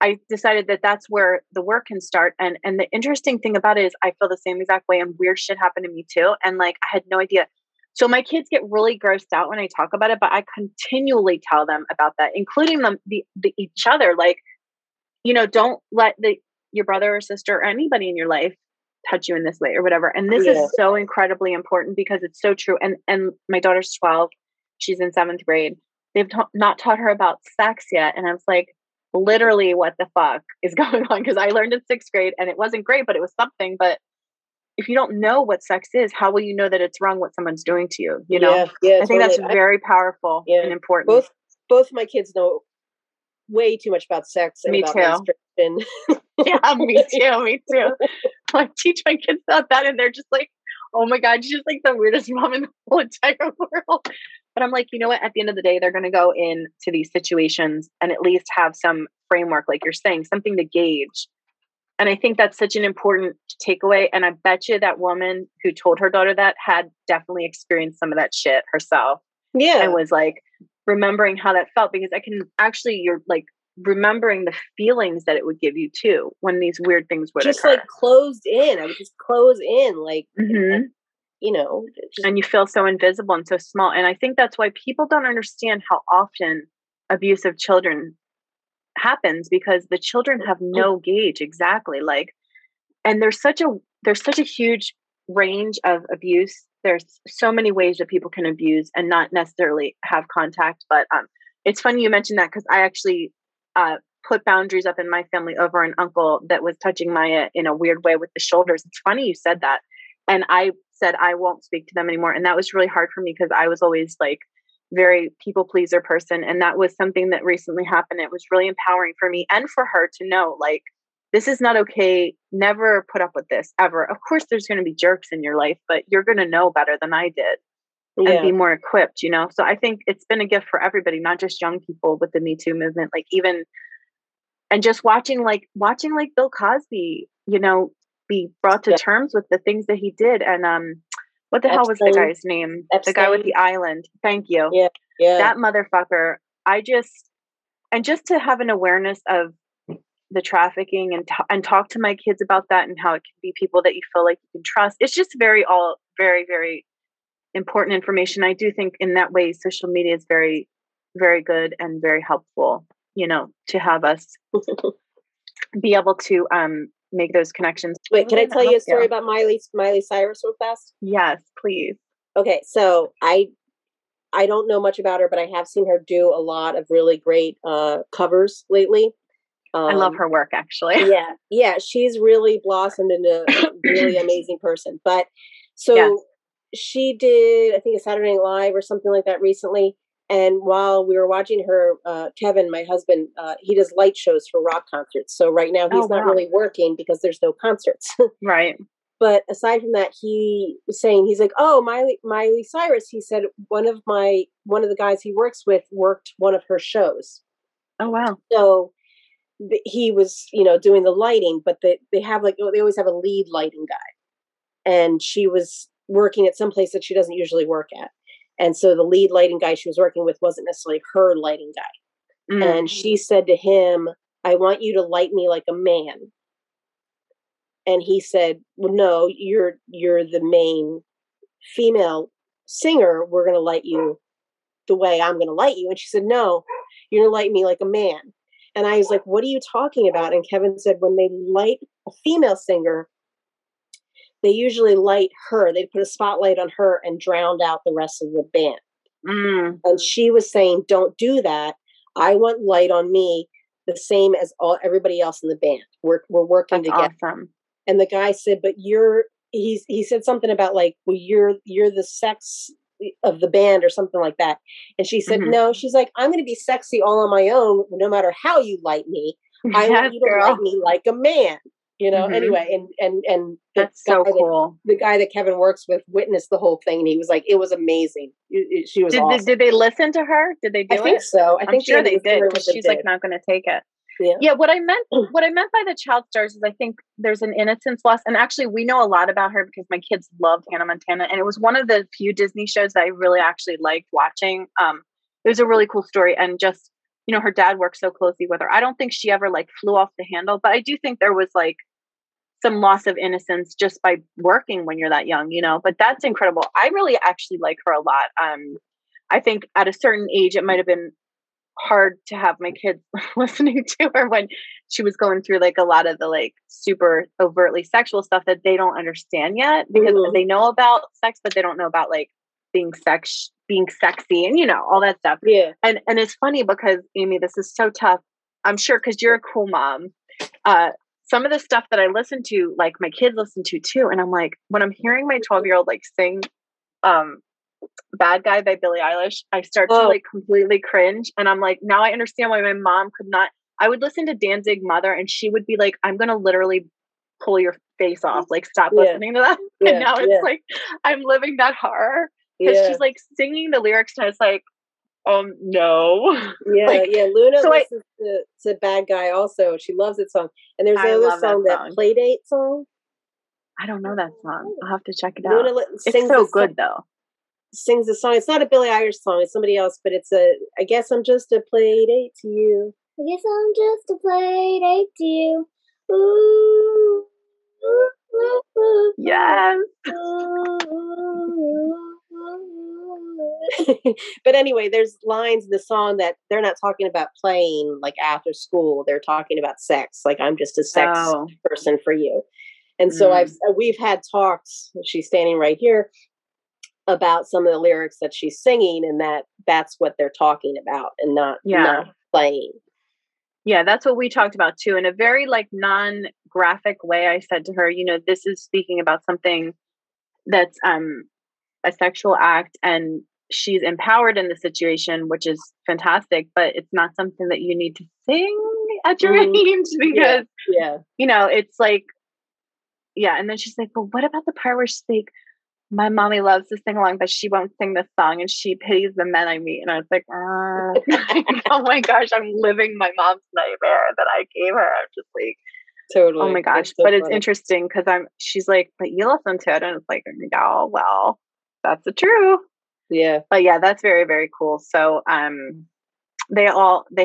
I decided that that's where the work can start. And the interesting thing about it is I feel the same exact way, and weird shit happened to me too. And like, I had no idea. So my kids get really grossed out when I talk about it, but I continually tell them about that, including them, each other. Like, you know, don't let your brother or sister or anybody in your life touch you in this way or whatever. And this is so incredibly important because it's so true. And my daughter's 12, she's in 7th grade. They've not taught her about sex yet. And I was like, literally, what the fuck is going on? Because I learned in 6th grade and it wasn't great, but it was something. But if you don't know what sex is, how will you know that it's wrong what someone's doing to you? You know, I think totally. That's very powerful and important. Both my kids know way too much about sex. And me about too. Yeah, me too. I teach my kids about that, and they're just like, "Oh my god, she's like the weirdest mom in the whole entire world." But I'm like, you know what? At the end of the day, they're going to go into these situations and at least have some framework, like you're saying, something to gauge. And I think that's such an important takeaway. And I bet you that woman who told her daughter that had definitely experienced some of that shit herself. Yeah. And was like remembering how that felt, because I can actually, you're like remembering the feelings that it would give you too, when these weird things would just occur. Like closed in. I would just close in, like, you know. Just... And you feel so invisible and so small. And I think that's why people don't understand how often abusive children happens, because the children have no gauge exactly, like, and there's such a huge range of abuse. There's so many ways that people can abuse and not necessarily have contact. But it's funny you mentioned that, because I actually put boundaries up in my family over an uncle that was touching Maya in a weird way with the shoulders. It's funny you said that, and I said I won't speak to them anymore, and that was really hard for me because I was always like very people pleaser person. And that was something that recently happened. It was really empowering for me and for her to know, like, this is not okay. Never put up with this ever. Of course, there's going to be jerks in your life, but you're going to know better than I did and be more equipped, you know? So I think it's been a gift for everybody, not just young people with the Me Too movement, like even, and just watching like Bill Cosby, you know, be brought to terms with the things that he did. And, what the hell was the guy's name? Epstein. The guy with the island. Thank you. Yeah, yeah. That motherfucker. Just to have an awareness of the trafficking and talk to my kids about that, and how it can be people that you feel like you can trust. It's just very, very important information. I do think in that way, social media is very, very good and very helpful, you know, to have us be able to, make those connections. Wait, can I tell you a story about Miley Cyrus real fast? Yes, please. Okay, so I don't know much about her, but I have seen her do a lot of really great covers lately. I love her work, actually. Yeah, she's really blossomed into a really amazing person. But so she did, I think, a Saturday Night Live or something like that recently. And while we were watching her, Kevin, my husband, he does light shows for rock concerts. So right now he's not really working because there's no concerts. Right. But aside from that, he was saying, he's like, oh, Miley Cyrus. He said one of the guys he works with worked one of her shows. Oh, wow. So he was, you know, doing the lighting, but they always have a lead lighting guy. And she was working at some place that she doesn't usually work at. And so the lead lighting guy she was working with wasn't necessarily her lighting guy. Mm. And she said to him, I want you to light me like a man. And he said, well, no, you're the main female singer. We're going to light you the way I'm going to light you. And she said, no, you're going to light me like a man. And I was like, what are you talking about? And Kevin said, when they light a female singer, they usually light her. They put a spotlight on her and drowned out the rest of the band. Mm. And she was saying, don't do that. I want light on me the same as everybody else in the band. We're working together. Awesome. And the guy said, but he said something about like, well, you're the sex of the band or something like that. And she said, no, she's like, I'm going to be sexy all on my own. No matter how you light me, I want you to light me like a man. You know, anyway, and that's so cool. The guy that Kevin works with witnessed the whole thing, and he was like, "It was amazing. She was awesome." Did they listen to her? Did they do it? I think so. I think sure they did. She's like not going to take it. Yeah. What I meant by the child stars is I think there's an innocence loss. And actually we know a lot about her because my kids loved Hannah Montana. And it was one of the few Disney shows that I really actually liked watching. It was a really cool story. And just, you know, her dad worked so closely with her. I don't think she ever like flew off the handle, but I do think there was like some loss of innocence just by working when you're that young, you know, but that's incredible. I really actually like her a lot. I think at a certain age, it might've been hard to have my kids listening to her when she was going through like a lot of the like super overtly sexual stuff that they don't understand yet because they know about sex, but they don't know about like being sexy and, you know, all that stuff. Yeah. And it's funny because Amy, this is so tough. I'm sure, cause you're a cool mom. Some of the stuff that I listen to, like my kids listen to too. And I'm like, when I'm hearing my 12-year-old like sing, Bad Guy by Billie Eilish, I start to like completely cringe. And I'm like, now I understand why my mom could not. I would listen to Danzig Mother and she would be like, I'm going to literally pull your face off. Like, stop listening to that. Yeah. And now it's like, I'm living that horror because she's like singing the lyrics and it's like, no. Yeah. Like, Luna listens to Bad Guy also. She loves that song. And there's another song, that Playdate song. I don't know that song. I'll have to check it out. It's so good though. Sings a song. It's not a Billie Eilish song. It's somebody else, but it's a, I guess I'm just a playdate to you. I guess I'm just a playdate to you. Ooh, ooh, ooh, ooh. Yes. But anyway, there's lines in the song that they're not talking about playing like after school. They're talking about sex. Like I'm just a sex person for you. And so we've had talks. She's standing right here. About some of the lyrics that she's singing and that's what they're talking about and not playing. Yeah. That's what we talked about too. In a very like non-graphic way, I said to her, you know, this is speaking about something that's a sexual act and she's empowered in the situation, which is fantastic, but it's not something that you need to sing at your age because, you know, it's like, And then she's like, well, what about the part where she's like, my mommy loves to sing along, but she won't sing this song and she pities the men I meet. And I was like, oh my gosh, I'm living my mom's nightmare that I gave her. I'm just like, totally. Oh my gosh. So but funny. It's interesting because she's like, but you listen to it. And it's like, oh, well, that's the truth. Yeah. But yeah, that's very, very cool. So, they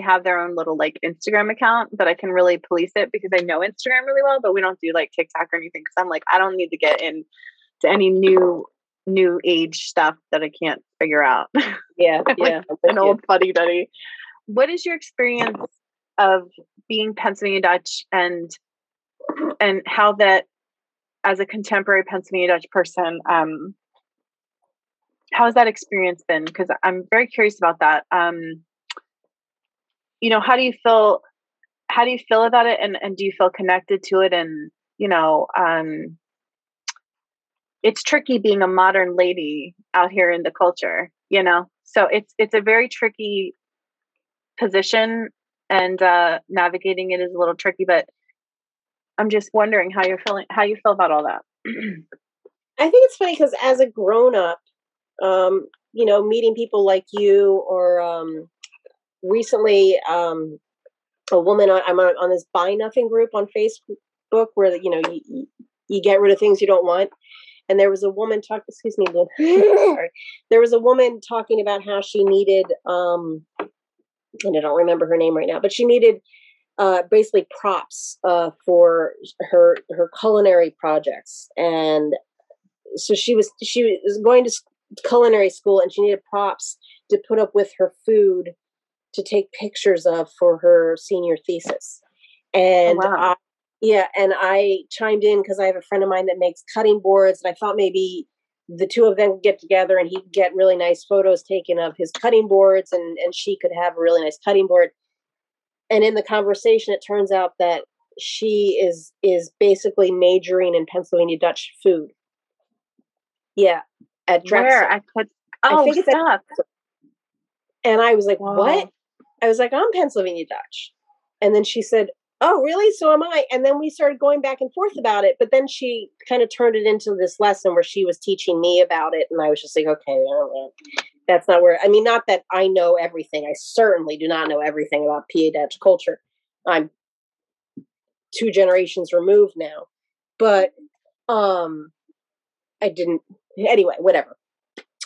have their own little like Instagram account that I can really police it because I know Instagram really well, but we don't do like TikTok or anything. Cause I'm like, I don't need to get in any new age stuff that I can't figure out. Yeah. Yeah. An old fuddy duddy. What is your experience of being Pennsylvania Dutch and how that as a contemporary Pennsylvania Dutch person, how has that experience been? Cause I'm very curious about that. You know, how do you feel about it and do you feel connected to it? And, you know, it's tricky being a modern lady out here in the culture, you know? So it's a very tricky position and navigating it is a little tricky, but I'm just wondering how you feel about all that. I think it's funny because as a grown up, you know, meeting people like you or recently a woman I'm on this Buy Nothing group on Facebook where, you know, you get rid of things you don't want. And there was a woman talking about how she needed, and I don't remember her name right now, but she needed basically props for her culinary projects. And so she was going to culinary school and she needed props to put up with her food to take pictures of for her senior thesis. And and I chimed in because I have a friend of mine that makes cutting boards, and I thought maybe the two of them could get together and he could get really nice photos taken of his cutting boards, and she could have a really nice cutting board. And in the conversation, it turns out that she is basically majoring in Pennsylvania Dutch food. Yeah, at Drexel. Where? I think it's at. And I was like, wow. What? I was like, I'm Pennsylvania Dutch, and then she said, oh, really? So am I. And then we started going back and forth about it. But then she kind of turned it into this lesson where she was teaching me about it. And I was just like, okay, that's not where, I mean, not that I know everything. I certainly do not know everything about PA Dutch culture, I'm two generations removed now, but I didn't, anyway, whatever.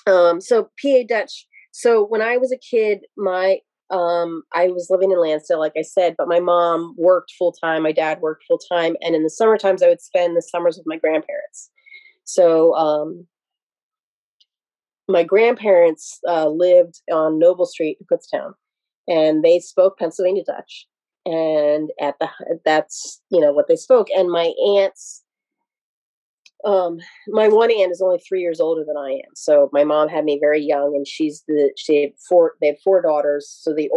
So PA Dutch. So when I was a kid, my, I was living in Lansdale, like I said, but my mom worked full time. My dad worked full time. And in the summer times, I would spend the summers with my grandparents. So, my grandparents, lived on Noble Street in Kutztown, and they spoke Pennsylvania Dutch. And at the, that's, you know, what they spoke. And my aunts, my one aunt is only 3 years older than I am. So my mom had me very young, and she's the, they had four daughters. So the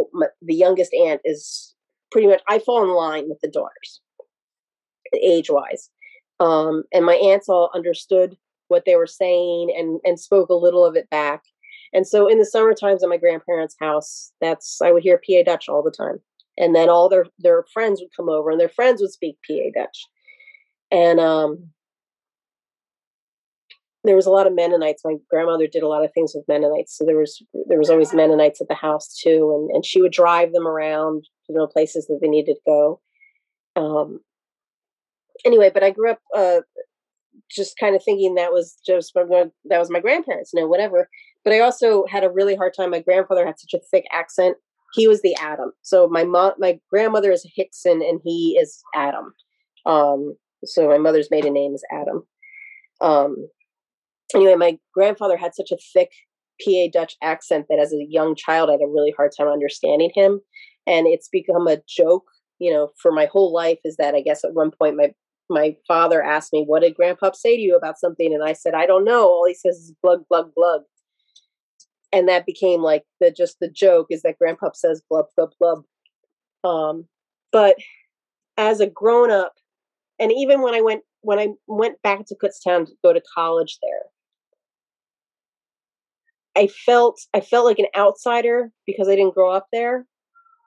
youngest aunt is pretty much, I fall in line with the daughters age wise. And my aunts all understood what they were saying and spoke a little of it back. And so in the summer times at my grandparents' house, that's, I would hear PA Dutch all the time. And then all their friends would come over, and their friends would speak PA Dutch. And, there was a lot of Mennonites. My grandmother did a lot of things with Mennonites. So there was always Mennonites at the house too. And she would drive them around, you know, places that they needed to go. Anyway, but I grew up, just kind of thinking that was just, that was my grandparents, you know, whatever. But I also had a really hard time. My grandfather had such a thick accent. He was the Adam. So my grandmother is Hickson, and he is Adam. So my mother's maiden name is Adam. Anyway, my grandfather had such a thick PA Dutch accent that as a young child, I had a really hard time understanding him. And it's become a joke, you know, for my whole life, is that I guess at one point my father asked me, what did Grandpa say to you about something? And I said, I don't know. All he says is glug, glug, glug. And that became like the joke is that Grandpa says blub, blub, blub. But as a grown up, and even when I went back to Kutztown to go to college there, I felt like an outsider because I didn't grow up there,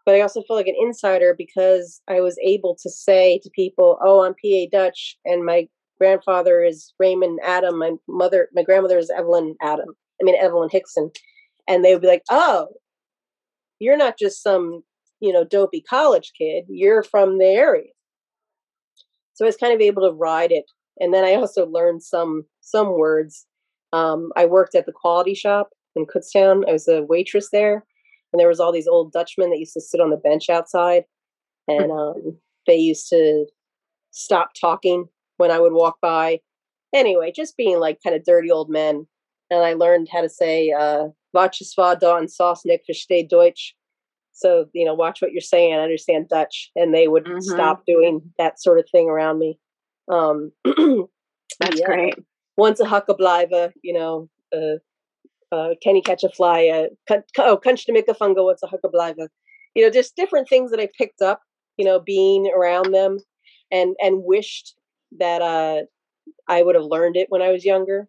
but I also felt like an insider because I was able to say to people, "Oh, I'm PA Dutch, and my grandfather is Raymond Adam. My grandmother is Evelyn Hickson," and they would be like, "Oh, you're not just some, you know, dopey college kid. You're from the area." So I was kind of able to ride it. And then I also learned some words. I worked at the quality shop in Kutztown. I was a waitress there. And there was all these old Dutchmen that used to sit on the bench outside. And they used to stop talking when I would walk by. Anyway, just being like kind of dirty old men. And I learned how to say, watch es war da und saß nicht verstehe Deutsch. So, you know, watch what you're saying. I understand Dutch. And they would stop doing that sort of thing around me. That's great. Once a hucka blijven, you know, can you catch a fly? Kunst de mikke fungo, once a hucka blijven. You know, just different things that I picked up, you know, being around them and wished that I would have learned it when I was younger.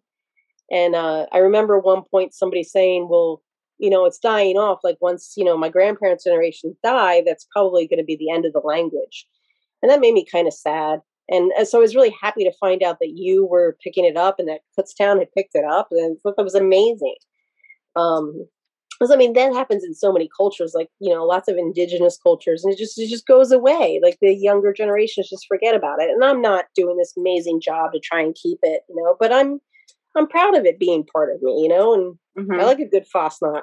And I remember one point somebody saying, well, you know, it's dying off. Like once, you know, my grandparents' generation die, that's probably going to be the end of the language. And that made me kind of sad. And so I was really happy to find out that you were picking it up and that Kutztown had picked it up. And I thought that was amazing. Because I mean, that happens in so many cultures, like, you know, lots of indigenous cultures, and it just goes away. Like the younger generations just forget about it. And I'm not doing this amazing job to try and keep it, you know, but I'm proud of it being part of me, you know, and I like a good Fosnot.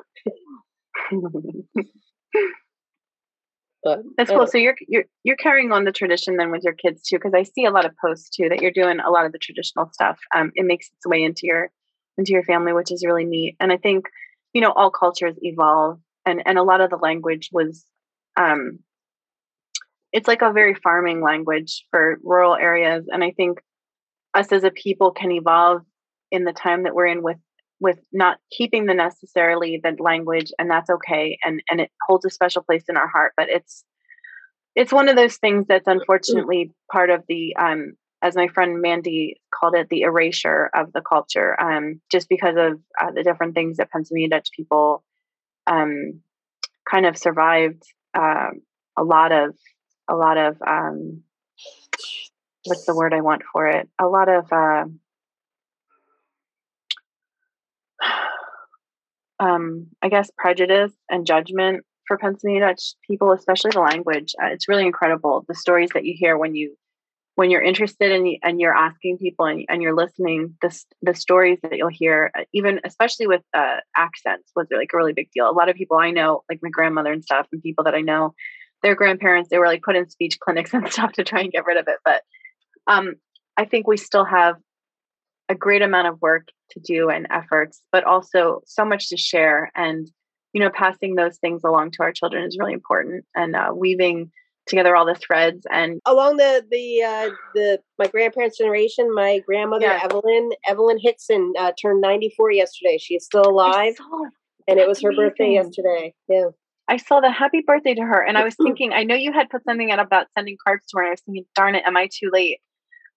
But that's cool. So you're carrying on the tradition then with your kids too, because I see a lot of posts too that you're doing a lot of the traditional stuff. It makes its way into your family, which is really neat. And I think, you know, all cultures evolve, and a lot of the language was it's like a very farming language for rural areas. And I think us as a people can evolve in the time that we're in with not keeping the necessarily the language, and that's okay. And it holds a special place in our heart, but it's one of those things that's unfortunately part of the, as my friend Mandy called it, the erasure of the culture, just because of the different things that Pennsylvania Dutch people kind of survived a lot of what's the word I want for it? A lot of, I guess prejudice and judgment for Pennsylvania people, especially the language. It's really incredible, the stories that you hear when you're interested in and you're asking people and you're listening, the stories that you'll hear, even especially with accents, was like a really big deal. A lot of people I know, like my grandmother and stuff, and people that I know, their grandparents, they were like put in speech clinics and stuff to try and get rid of it. But I think we still have a great amount of work to do and efforts, but also so much to share. And, you know, passing those things along to our children is really important, and weaving together all the threads and along the my grandparents' generation. My grandmother Evelyn Hitson turned 94 yesterday. She is still alive, and it was her birthday yesterday. Yeah, I saw the happy birthday to her, and I was thinking, I know you had put something out about sending cards to her, and I was thinking, darn it, am I too late?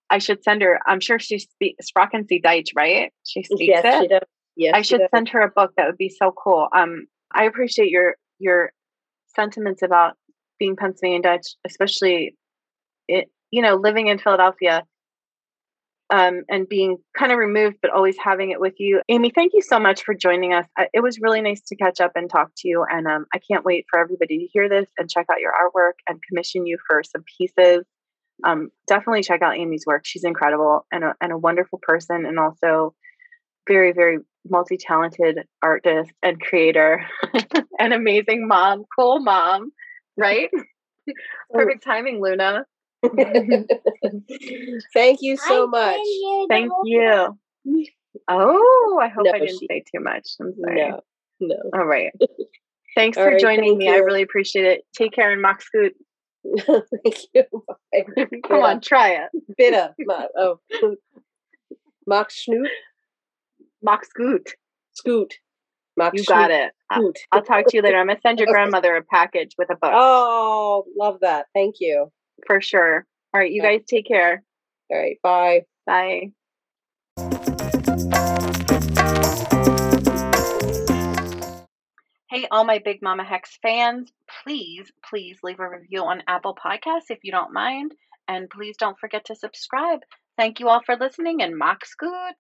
I should send her. I'm sure she speaks Sprachensi Deutsch, right? She speaks it. She does. Yes, I should send her a book. That would be so cool. I appreciate your sentiments about being Pennsylvania Dutch, especially living in Philadelphia, and being kind of removed, but always having it with you. Amy, thank you so much for joining us. It was really nice to catch up and talk to you. And I can't wait for everybody to hear this and check out your artwork and commission you for some pieces. Definitely check out Amy's work. She's incredible and a wonderful person, and also very, very multi-talented artist and creator and amazing mom, cool mom. Right? Perfect timing, Luna. Thank you so much. Thank you. Oh, I hope I didn't say too much. I'm sorry. No. All right. Thanks for joining me. I really appreciate it. Take care and mock scoot. Thank you. Bye. Come on, try it. Bitter. Oh. Mock snoot. Mock scoot. Scoot. You got it. I'll talk to you later. I'm going to send your grandmother a package with a book. Oh, love that. Thank you. For sure. All right. You guys take care. All right. Bye. Bye. Hey, all my Big Mama Hex fans, please leave a review on Apple Podcasts if you don't mind. And please don't forget to subscribe. Thank you all for listening, and mock scoot.